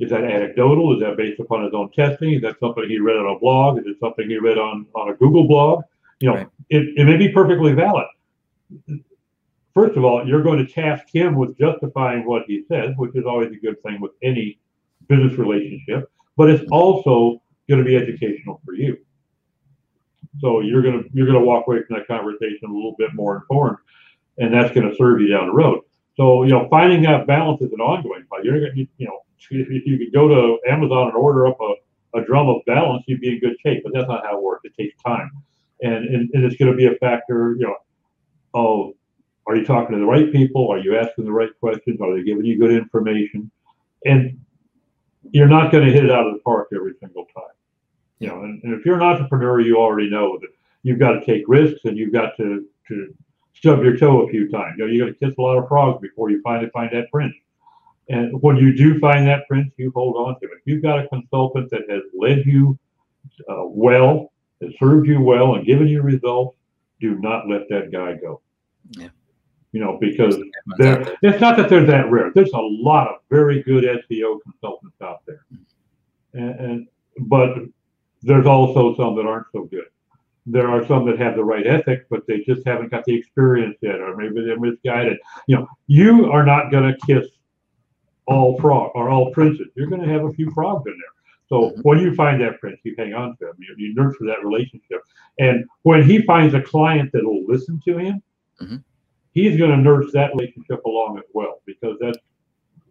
Is that anecdotal? Is that based upon his own testing? Is that something he read on a blog? Is it something he read on, on a Google blog? You know, right. it, it may be perfectly valid. First of all, you're going to task him with justifying what he says, which is always a good thing with any business relationship, but it's also going to be educational for you. So you're going to you're going to walk away from that conversation a little bit more informed, and that's going to serve you down the road. So, you know, finding that balance is an ongoing fight. You're going to, you know, if you could go to Amazon and order up a, a drum of balance, you'd be in good shape, but that's not how it works. It takes time. And, and, and it's going to be a factor, you know, of, are you talking to the right people? Are you asking the right questions? Are they giving you good information? And you're not going to hit it out of the park every single time. You know, and, and if you're an entrepreneur, you already know that you've got to take risks and you've got to, to stub your toe a few times. You know, you got to kiss a lot of frogs before you finally find that prince. And when you do find that prince, you hold on to it. If you've got a consultant that has led you uh, well, that served you well and given you results, do not let that guy go. Yeah. You know, because it's not that they're that rare. There's a lot of very good S E O consultants out there. And, and but there's also some that aren't so good. There are some that have the right ethics, but they just haven't got the experience yet, or maybe they're misguided. You know, you are not going to kiss all frog or all princes. You're going to have a few frogs in there. So when you find that prince, you hang on to him. You, you nurture that relationship. And when he finds a client that will listen to him, mm-hmm. he's going to nurse that relationship along as well, because that's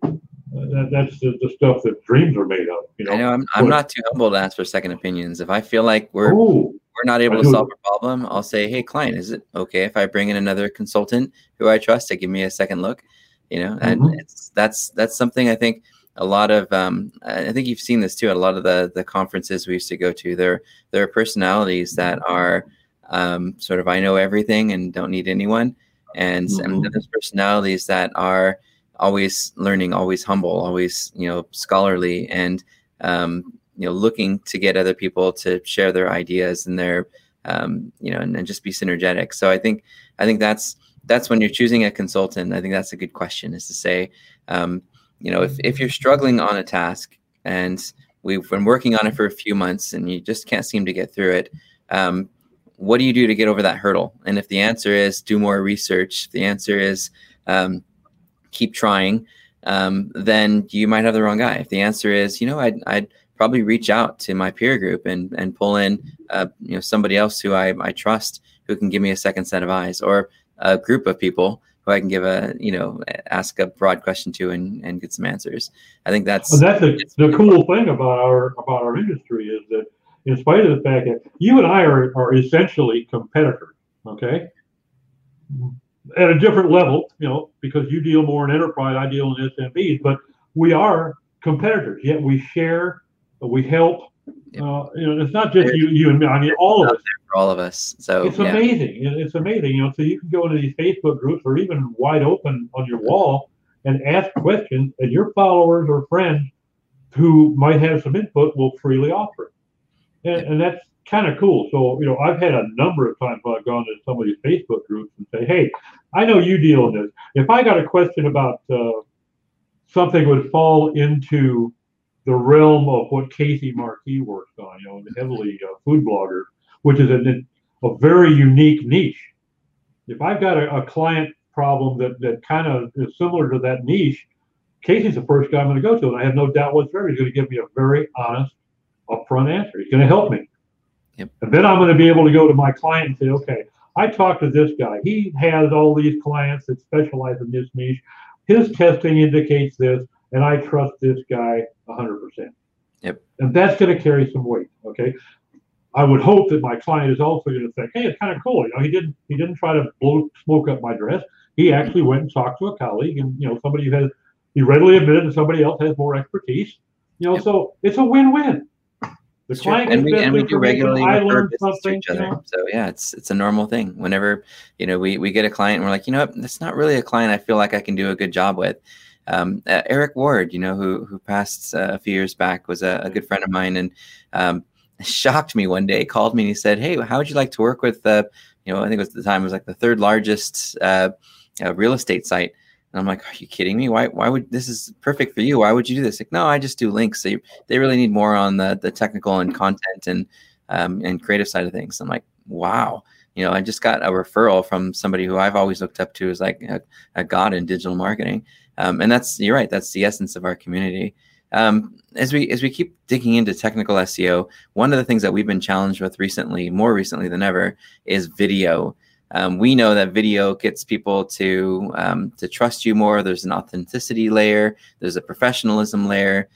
that, that's the, the stuff that dreams are made of. You know, I know I'm, I'm not too humble to ask for second opinions. If I feel like we're Ooh, we're not able to solve a problem, I'll say, hey, client, is it okay if I bring in another consultant who I trust to give me a second look? You know, mm-hmm. and it's, that's that's something I think. A lot of, um, I think you've seen this too at a lot of the the conferences we used to go to. There, there are personalities that are um, sort of, I know everything and don't need anyone. And, mm-hmm. and there's personalities that are always learning, always humble, always, you know, scholarly and, um, you know, looking to get other people to share their ideas and their, um, you know, and, and just be synergetic. So I think, I think that's, that's when you're choosing a consultant. I think that's a good question, is to say, um, you know, if, if you're struggling on a task and we've been working on it for a few months and you just can't seem to get through it, um, what do you do to get over that hurdle? And if the answer is do more research, if the answer is um, keep trying, um, then you might have the wrong guy. If the answer is, you know, I'd, I'd probably reach out to my peer group and, and pull in, uh, you know, somebody else who I, I trust who can give me a second set of eyes, or a group of people who I can give a, you know, ask a broad question to and, and get some answers. I think that's well, that's a, the cool thing about our about our industry is that, in spite of the fact that you and I are, are essentially competitors, okay, at a different level, you know, because you deal more in enterprise, I deal in S M Bs, but we are competitors. Yet we share, we help. Yep. Uh, you know, it's not just There's, you, you and me. I mean, all of us. For all of us. So it's yeah. amazing. It's amazing. You know, so you can go into these Facebook groups or even wide open on your wall and ask questions, and your followers or friends who might have some input will freely offer it, and, yep. and that's kind of cool. So you know, I've had a number of times when I've gone to some of these Facebook groups and say, "Hey, I know you deal in this. If I got a question about uh, something would fall into." The realm of what Casey Marquis works on, you know, heavily uh, food blogger, which is a, a very unique niche. If I've got a, a client problem that, that kind of is similar to that niche, Casey's the first guy I'm going to go to, and I have no doubt whatsoever he's going to give me a very honest, upfront answer. He's going to help me, yep. and then I'm going to be able to go to my client and say, "Okay, I talked to this guy. He has all these clients that specialize in this niche. His testing indicates this." And I trust this guy one hundred percent. Yep. And that's going to carry some weight. Okay. I would hope that my client is also going to think, "Hey, it's kind of cool. You know, he didn't he didn't try to blow smoke up my dress. He actually went and talked to a colleague, and you know, somebody who has he readily admitted that somebody else has more expertise, You know, yep. So it's a win-win. The client and we, and we do regularly refer business to each other. You know? So yeah, it's it's a normal thing. Whenever, you know, we, we get a client and we're like, you know what, that's not really a client I feel like I can do a good job with. Um, uh, Eric Ward, you know, who who passed uh, a few years back, was a, a good friend of mine, and um, shocked me one day, called me and he said, hey, how would you like to work with, uh, you know, I think it was at the time, it was like the third largest uh, uh, real estate site. And I'm like, are you kidding me? Why, why would, this is perfect for you. Why would you do this? Like, no, I just do links. So you, they really need more on the, the technical and content and, um, and creative side of things. I'm like, wow. You know, I just got a referral from somebody who I've always looked up to as like a, a god in digital marketing. Um, and that's, you're right. That's the essence of our community. Um, as we, as we keep digging into technical S E O, one of the things that we've been challenged with recently, more recently than ever, is video. Um, we know that video gets people to um, to trust you more. There's an authenticity layer. There's a professionalism layer.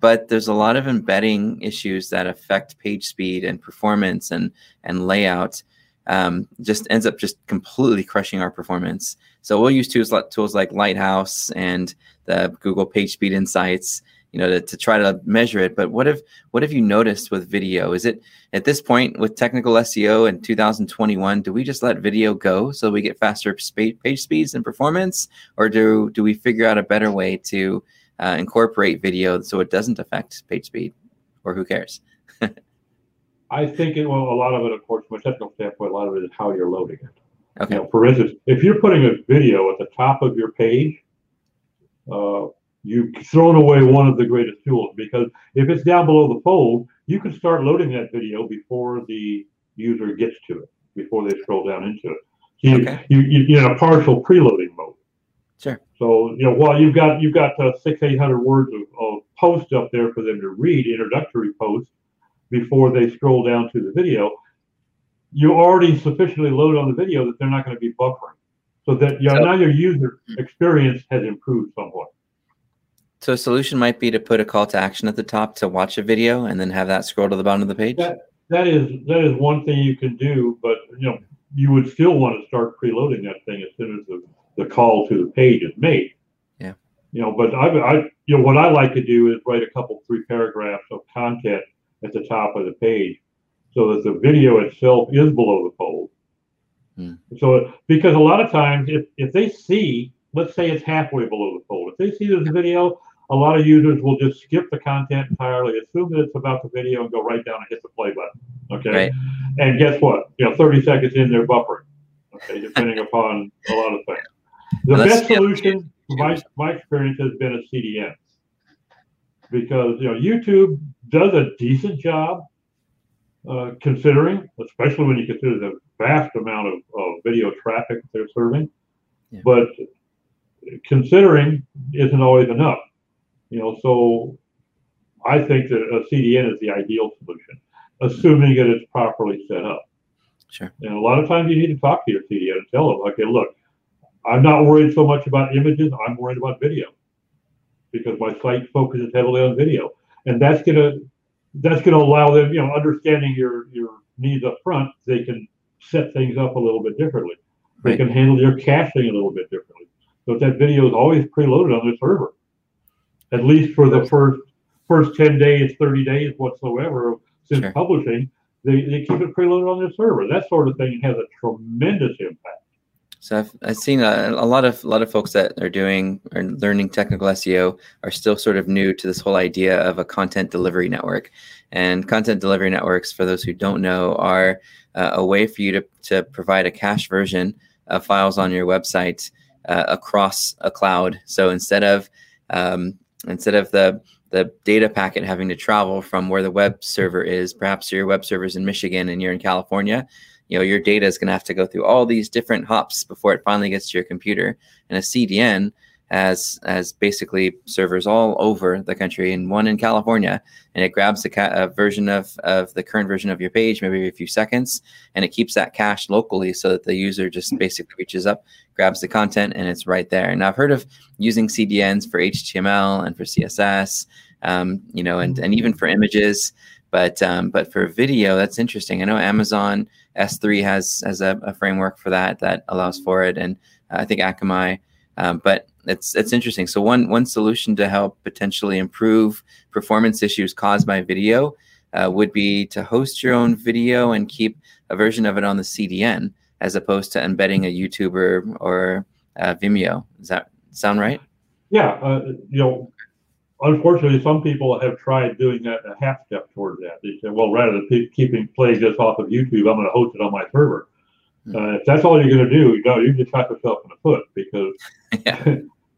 But there's a lot of embedding issues that affect page speed and performance and, and layout. Um, just ends up just completely crushing our performance. So we'll use tools, tools like Lighthouse and the Google PageSpeed Insights, you know, to, to try to measure it. But what have, what have you noticed with video? Is it at this point with technical S E O in two thousand twenty-one, do we just let video go so we get faster page speeds and performance? Or do, do we figure out a better way to uh, incorporate video so it doesn't affect page speed? Or who cares? I think it, well, a lot of it, of course, from a technical standpoint, a lot of it is how you're loading it. Okay. You know, for instance, if you're putting a video at the top of your page, uh, you've thrown away one of the greatest tools, because if it's down below the fold, you can start loading that video before the user gets to it, before they scroll down into it. So you, okay. you, you, you're in a partial preloading mode. Sure. So, you know, while you've got you've got uh, six, eight hundred words of, of post up there for them to read, introductory posts, before they scroll down to the video, you're already sufficiently loaded on the video that they're not going to be buffering. So that you know, so, now your user experience has improved somewhat. So a solution might be to put a call to action at the top to watch a video and then have that scroll to the bottom of the page? That, that is that is one thing you can do, but you know, you would still want to start preloading that thing as soon as the, the call to the page is made. Yeah. You know, but I, I you know what I like to do is write a couple, three paragraphs of content at the top of the page so that the video itself is below the fold. Mm. So because a lot of times if, if they see, let's say it's halfway below the fold, if they see this video, a lot of users will just skip the content entirely, assume that it's about the video, and go right down and hit the play button. Okay. Right. And guess what? You know, thirty seconds in, they're buffering. Okay, depending upon a lot of things. The Unless, best solution, yeah. my my experience has been a C D N. Because you know, YouTube does a decent job, uh, considering, especially when you consider the vast amount of, of video traffic they're serving. Yeah. But considering isn't always enough. You know, so I think that a C D N is the ideal solution, assuming that it's properly set up. Sure. And a lot of times you need to talk to your C D N and tell them, okay, look, I'm not worried so much about images. I'm worried about video because my site focuses heavily on video. And that's going to that's going to allow them, you know, understanding your, your needs up front, they can set things up a little bit differently. They right. can handle your caching a little bit differently. So that video is always preloaded on the server. At least for the first first ten days, thirty days, whatsoever, since sure. publishing, they, they keep it preloaded on their server. That sort of thing has a tremendous impact. So I've, I've seen a, a lot of a lot of folks that are doing or learning technical S E O are still sort of new to this whole idea of a content delivery network. And content delivery networks, for those who don't know, are uh, a way for you to, to provide a cached version of files on your website uh, across a cloud. So instead of um, Instead of the, the data packet having to travel from where the web server is, perhaps your web server is in Michigan and you're in California, you know, your data is going to have to go through all these different hops before it finally gets to your computer. And a C D N has, has basically servers all over the country and one in California. And it grabs the ca- a version of, of the current version of your page, maybe a few seconds, and it keeps that cached locally so that the user just basically reaches up, grabs the content, and it's right there. And I've heard of using C D Ns for H T M L and for C S S, um, you know, and, and even for images. But um, but for video, that's interesting. I know Amazon S three has, has a, a framework for that that allows for it. And I think Akamai Um, but it's it's interesting. So one one solution to help potentially improve performance issues caused by video uh, would be to host your own video and keep a version of it on the C D N as opposed to embedding a YouTuber or uh, Vimeo. Does that sound right? Yeah, uh, you know, unfortunately, some people have tried doing that a half step toward that. They said, well, rather than keeping play just off of YouTube, I'm going to host it on my server. Uh, if that's all you're going to do, you know, you just shot yourself in the foot because yeah.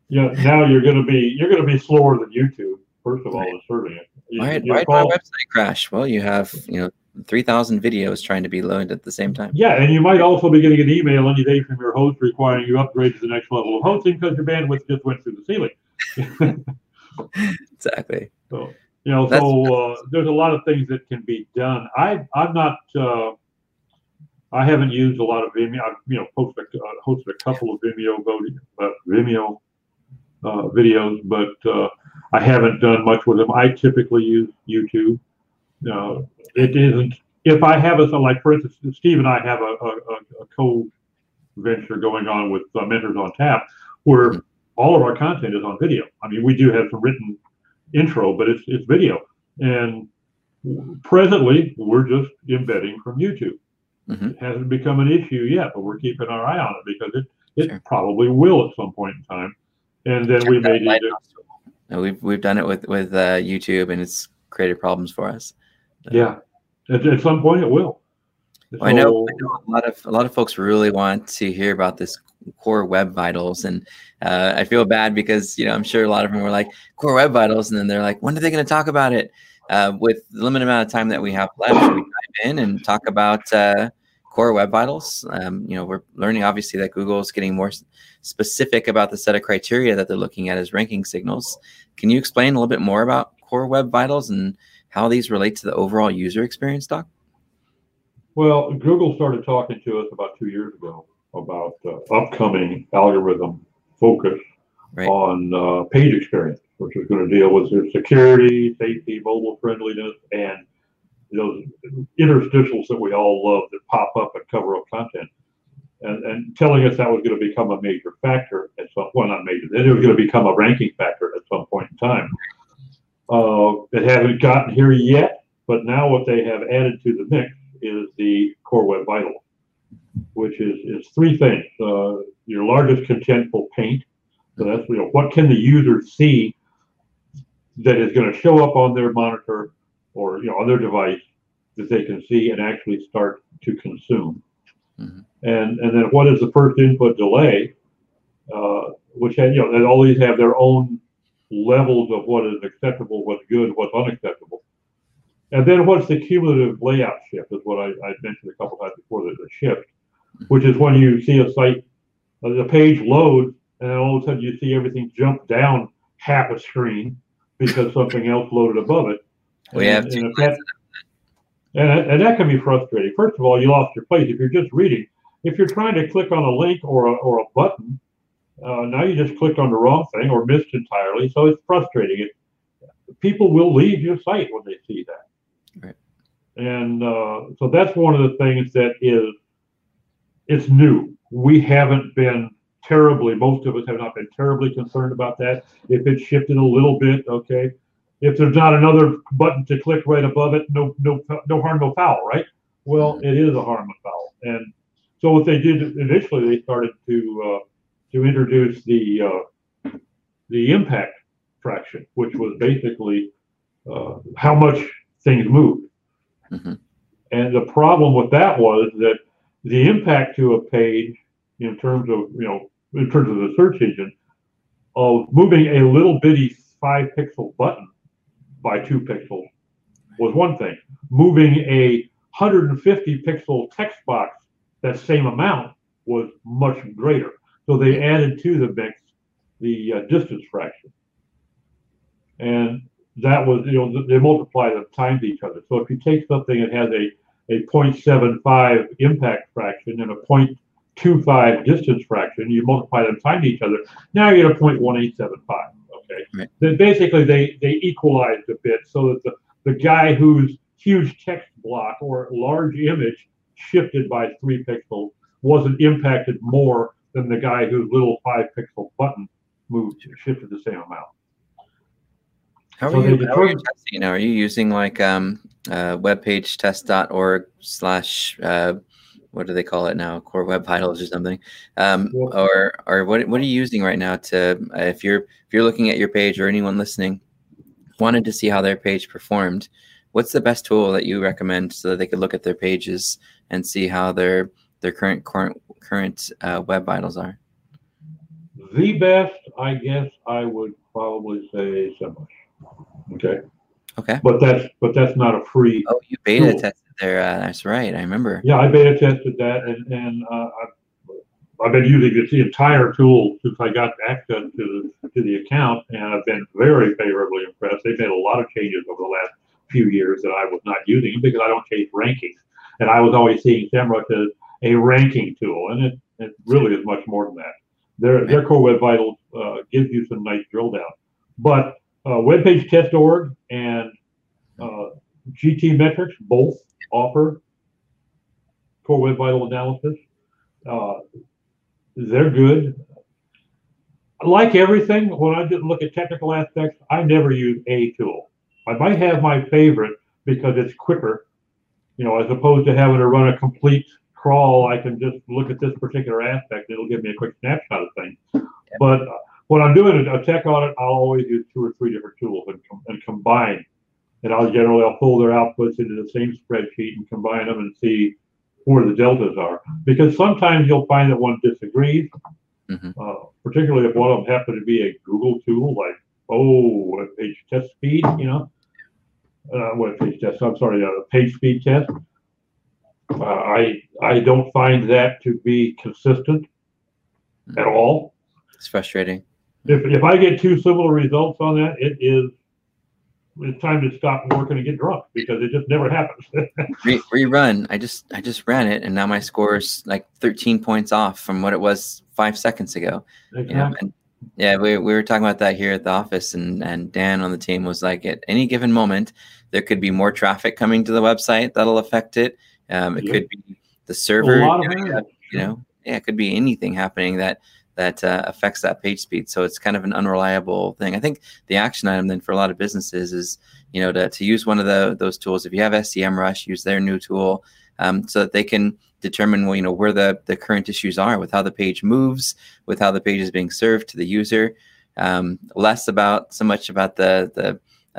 you know, now you're going to be you're going to be slower than YouTube. First of all, right. Serving it. You, all right, why did my website crash? Well, you have you know three thousand videos trying to be loaded at the same time. Yeah, and you might also be getting an email any day from your host requiring you upgrade to the next level of hosting because your bandwidth just went through the ceiling. Exactly. So you know, that's, so uh, there's a lot of things that can be done. I I'm not. Uh, I haven't used a lot of Vimeo. I've, you know, posted, uh, hosted a couple of Vimeo, uh, Vimeo uh, videos, but uh, I haven't done much with them. I typically use YouTube. Uh, it isn't. If I have a, so like for instance, Steve and I have a, a, a co-venture going on with uh, Mentors on Tap, where all of our content is on video. I mean, we do have some written intro, but it's it's video. And presently, we're just embedding from YouTube. Mm-hmm. It hasn't become an issue yet, but we're keeping our eye on it because it it sure. probably will at some point in time. And then we may need to. We've we've done it with with uh, YouTube, and it's created problems for us. So. Yeah, at, at some point it will. Well, so, I, know, I know a lot of a lot of folks really want to hear about this Core Web Vitals, and uh, I feel bad because you know I'm sure a lot of them were like Core Web Vitals, and then they're like, when are they going to talk about it? Uh, with the limited amount of time that we have left, we dive in and talk about uh, Core Web Vitals. Um, you know, we're learning obviously that Google is getting more s- specific about the set of criteria that they're looking at as ranking signals. Can you explain a little bit more about Core Web Vitals and how these relate to the overall user experience, Doc? Well, Google started talking to us about two years ago about uh, upcoming algorithm focus right. on uh, page experience, which is going to deal with their security, safety, mobile friendliness, and those interstitials that we all love that pop up and cover up content. And, and telling us that was going to become a major factor at some well, not major, that it was going to become a ranking factor at some point in time. Uh, it hasn't gotten here yet, but now what they have added to the mix is the Core Web Vital, which is, is three things. Uh, your largest contentful paint. So that's, you know, what can the user see that is going to show up on their monitor or, you know, on their device that they can see and actually start to consume. Mm-hmm. And and then what is the first input delay, uh, which, had, you know, and all these have their own levels of what is acceptable, what's good, what's unacceptable. And then what's the cumulative layout shift is what I, I mentioned a couple times before, the, the shift, which is when you see a site, uh, the page loads, and then all of a sudden you see everything jump down half a screen because something else loaded above it. We and, have two and, that, and, and that can be frustrating. First of all, you lost your place. If you're just reading, if you're trying to click on a link or a, or a button, uh, now you just clicked on the wrong thing or missed entirely. So it's frustrating. It, people will leave your site when they see that. Right. And uh, so that's one of the things that is, it's new. We haven't been terribly, most of us have not been terribly concerned about that. If it shifted a little bit, okay. If there's not another button to click right above it, no, no, no harm, no foul, right? Well, it is a harm, a foul. And so what they did initially, they started to uh, to introduce the uh, the impact fraction, which was basically uh, how much things moved. Mm-hmm. And the problem with that was that the impact to a page, in terms of you know. in terms of the search engine, of moving a little bitty five pixel button by two pixels was one thing. Moving a one hundred fifty pixel text box that same amount was much greater. So they added to the mix the uh, distance fraction. And that was, you know, they multiply them times each other. So if you take something that has a, a zero point seven five impact fraction and a zero point two five distance fraction, you multiply them times each other, now you get a zero point one eight seven five, okay? Right. Then basically they, they equalized a bit so that the, the guy whose huge text block or large image shifted by three pixels wasn't impacted more than the guy whose little five pixel button moved shifted the same amount. How, so are, you, how are you testing? Are you using like um, uh, webpagetest dot org slash uh, what do they call it now? Core Web Vitals or something, um, yeah. or or what? What are you using right now to uh, if you're if you're looking at your page or anyone listening wanted to see how their page performed? What's the best tool that you recommend so that they could look at their pages and see how their their current current current uh, Web Vitals are? The best, I guess, I would probably say SEMrush. Okay. Okay. But that's but that's not a free. Oh, you beta tool. tested there. Uh, that's right. I remember. Yeah, I beta tested that, and and uh, I've, I've been using the entire tool since I got access to the to the account, and I've been very favorably impressed. They've made a lot of changes over the last few years that I was not using because I don't chase rankings, and I was always seeing SEMrush as a ranking tool, and it it really is much more than that. Their right. their Core Web Vitals uh, gives you some nice drill down, but Uh, webpagetest dot org and uh, G T Metrics both offer Core Web Vital analysis. Uh, they're good. Like everything, when I just look at technical aspects, I never use a tool. I might have my favorite because it's quicker, you know, as opposed to having to run a complete crawl. I can just look at this particular aspect. It'll give me a quick snapshot of things. But uh, when I'm doing a tech audit, I'll always use two or three different tools and, com and combine. And I'll generally I'll pull their outputs into the same spreadsheet and combine them and see where the deltas are. Because sometimes you'll find that one disagrees, mm-hmm. uh, particularly if one of them happened to be a Google tool, like, oh, page test speed, you know, uh, what page test? I'm sorry, a uh, page speed test. Uh, I I don't find that to be consistent mm-hmm. at all. It's frustrating. If if I get two similar results on that, it is it's time to stop working and get drunk because it just never happens. Re rerun. I just I just ran it and now my score is like thirteen points off from what it was five seconds ago. Exactly. You know, and yeah, we we were talking about that here at the office, and and Dan on the team was like, at any given moment, there could be more traffic coming to the website that'll affect it. Um, it yeah. could be the server. A lot of you know, you know, yeah, it could be anything happening that. that uh, affects that page speed. So it's kind of an unreliable thing. I think the action item then for a lot of businesses is, you know, to, to use one of the, those tools. If you have SEMrush, use their new tool um, so that they can determine, well, you know, where the, the current issues are with how the page moves, with how the page is being served to the user, um, less about so much about the, the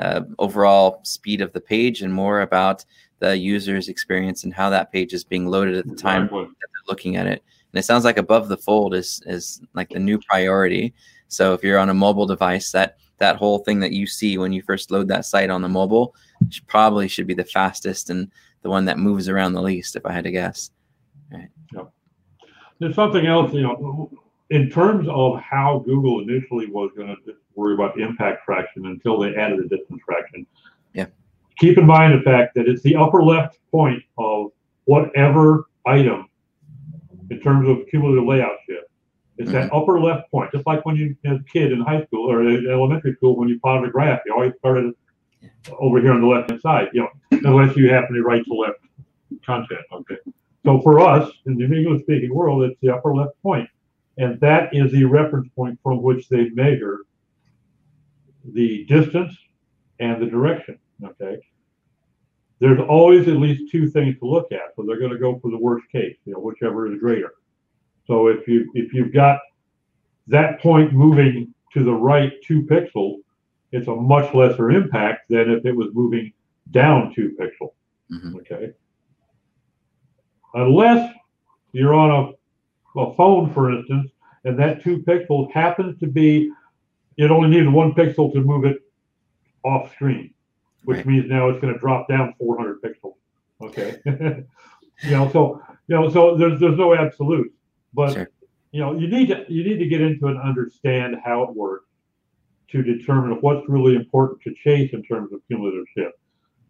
uh, overall speed of the page and more about the user's experience and how that page is being loaded at the time that they're looking at it. And it sounds like above the fold is is like the new priority. So if you're on a mobile device, that that whole thing that you see when you first load that site on the mobile should, probably should be the fastest and the one that moves around the least, if I had to guess. Right. Yep. There's something else, you know, in terms of how Google initially was going to worry about impact fraction until they added a distance fraction. Yeah. Keep in mind the fact that it's the upper left point of whatever item. In terms of cumulative layout shift, it's mm-hmm. that upper left point. Just like when you, as a kid in high school or elementary school, when you plotted a graph, you always started over here on the left-hand side, you know, unless you happen to write to left content. Okay. So for us in the English-speaking world, it's the upper left point, and that is the reference point from which they measure the distance and the direction. Okay. There's always at least two things to look at, so they're going to go for the worst case, you know, whichever is greater. So if you if you've got that point moving to the right two pixels, it's a much lesser impact than if it was moving down two pixels. Mm-hmm. Okay. Unless you're on a, a phone, for instance, and that two pixels happens to be, it only needed one pixel to move it off screen. Which means now it's going to drop down four hundred pixels. Okay, you know, so you know, so there's there's no absolute, but sure. you know, you need to you need to get into and understand how it works to determine what's really important to chase in terms of cumulative shift.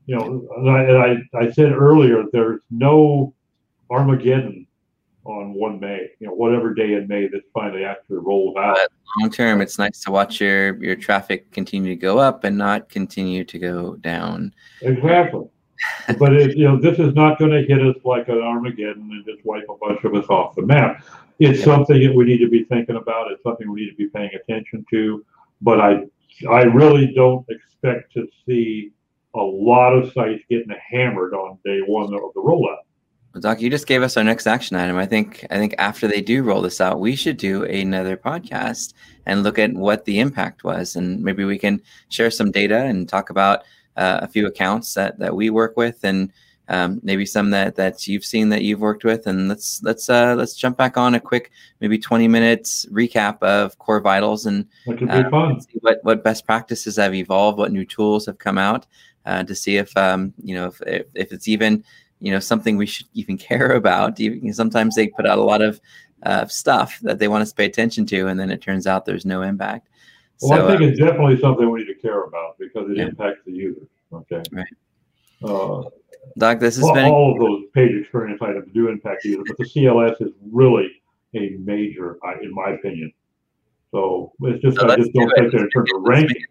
You know, and I and I, I said earlier, there's no Armageddon on one May. You know, whatever day in May that finally actually rolls out. Long term, it's nice to watch your your traffic continue to go up and not continue to go down. Exactly, but it, you know, this is not going to hit us like an Armageddon and just wipe a bunch of us off the map. it's something that we need to be thinking about. It's something we need to be paying attention to. But I, I really don't expect to see a lot of sites getting hammered on day one of the rollout. Well, Doc, you just gave us our next action item. I think I think after they do roll this out, we should do another podcast and look at what the impact was. And maybe we can share some data and talk about uh, a few accounts that, that we work with, and um, maybe some that, that you've seen that you've worked with. And let's let's uh, let's jump back on a quick, maybe twenty minutes recap of Core Vitals and, uh, and see what, what best practices have evolved, what new tools have come out uh, to see if, um, you know, if, if, if it's even... you know, something we should even care about. Even, sometimes they put out a lot of uh, stuff that they want us to pay attention to, and then it turns out there's no impact. Well, so, I think um, it's definitely something we need to care about because it yeah. impacts the user. Okay. Right. Uh, Doc, this has all, been... All of those page experience items do impact the user, but the C L S is really a major, in my opinion. So it's just, so I just do don't think they're in terms of ranking.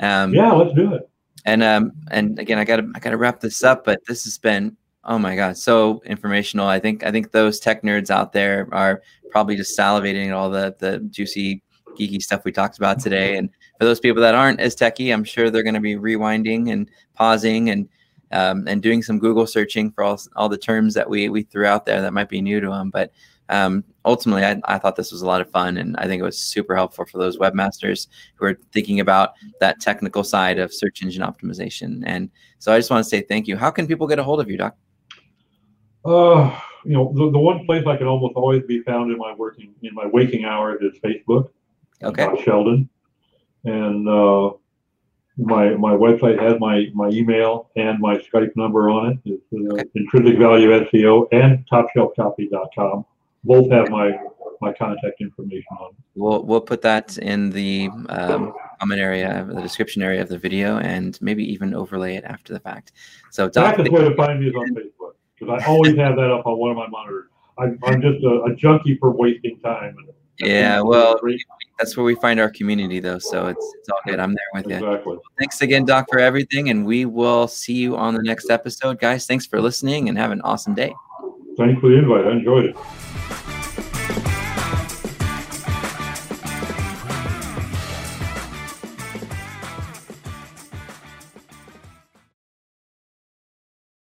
Um, yeah, let's do it. And um, and again, I gotta I gotta wrap this up, but this has been... Oh my God, so informational. I think I think those tech nerds out there are probably just salivating at all the, the juicy, geeky stuff we talked about today. And for those people that aren't as techie, I'm sure they're going to be rewinding and pausing and um, and doing some Google searching for all, all the terms that we, we threw out there that might be new to them. But um, ultimately, I, I thought this was a lot of fun, and I think it was super helpful for those webmasters who are thinking about that technical side of search engine optimization. And so I just want to say thank you. How can people get a hold of you, Doc? Uh, you know, the, the one place I can almost always be found in my working, in my waking hours is Facebook. Okay. Doc Sheldon. And uh, my my website has my, my email and my Skype number on it. It's uh, okay. Intrinsic Value S E O and top shelf copy dot com. Both have my, my contact information on it. We'll, we'll put that in the um, comment area, the description area of the video, and maybe even overlay it after the fact. So, Doc, that's the way to find me is on Facebook. Because I always have that up on one of my monitors. I'm, I'm just a, a junkie for wasting time. Yeah, well, that's where we find our community, though. So it's it's all good. I'm there with you. Exactly. Thanks again, Doc, for everything. And we will see you on the next episode. Guys, thanks for listening and have an awesome day. Thanks for the invite. I enjoyed it.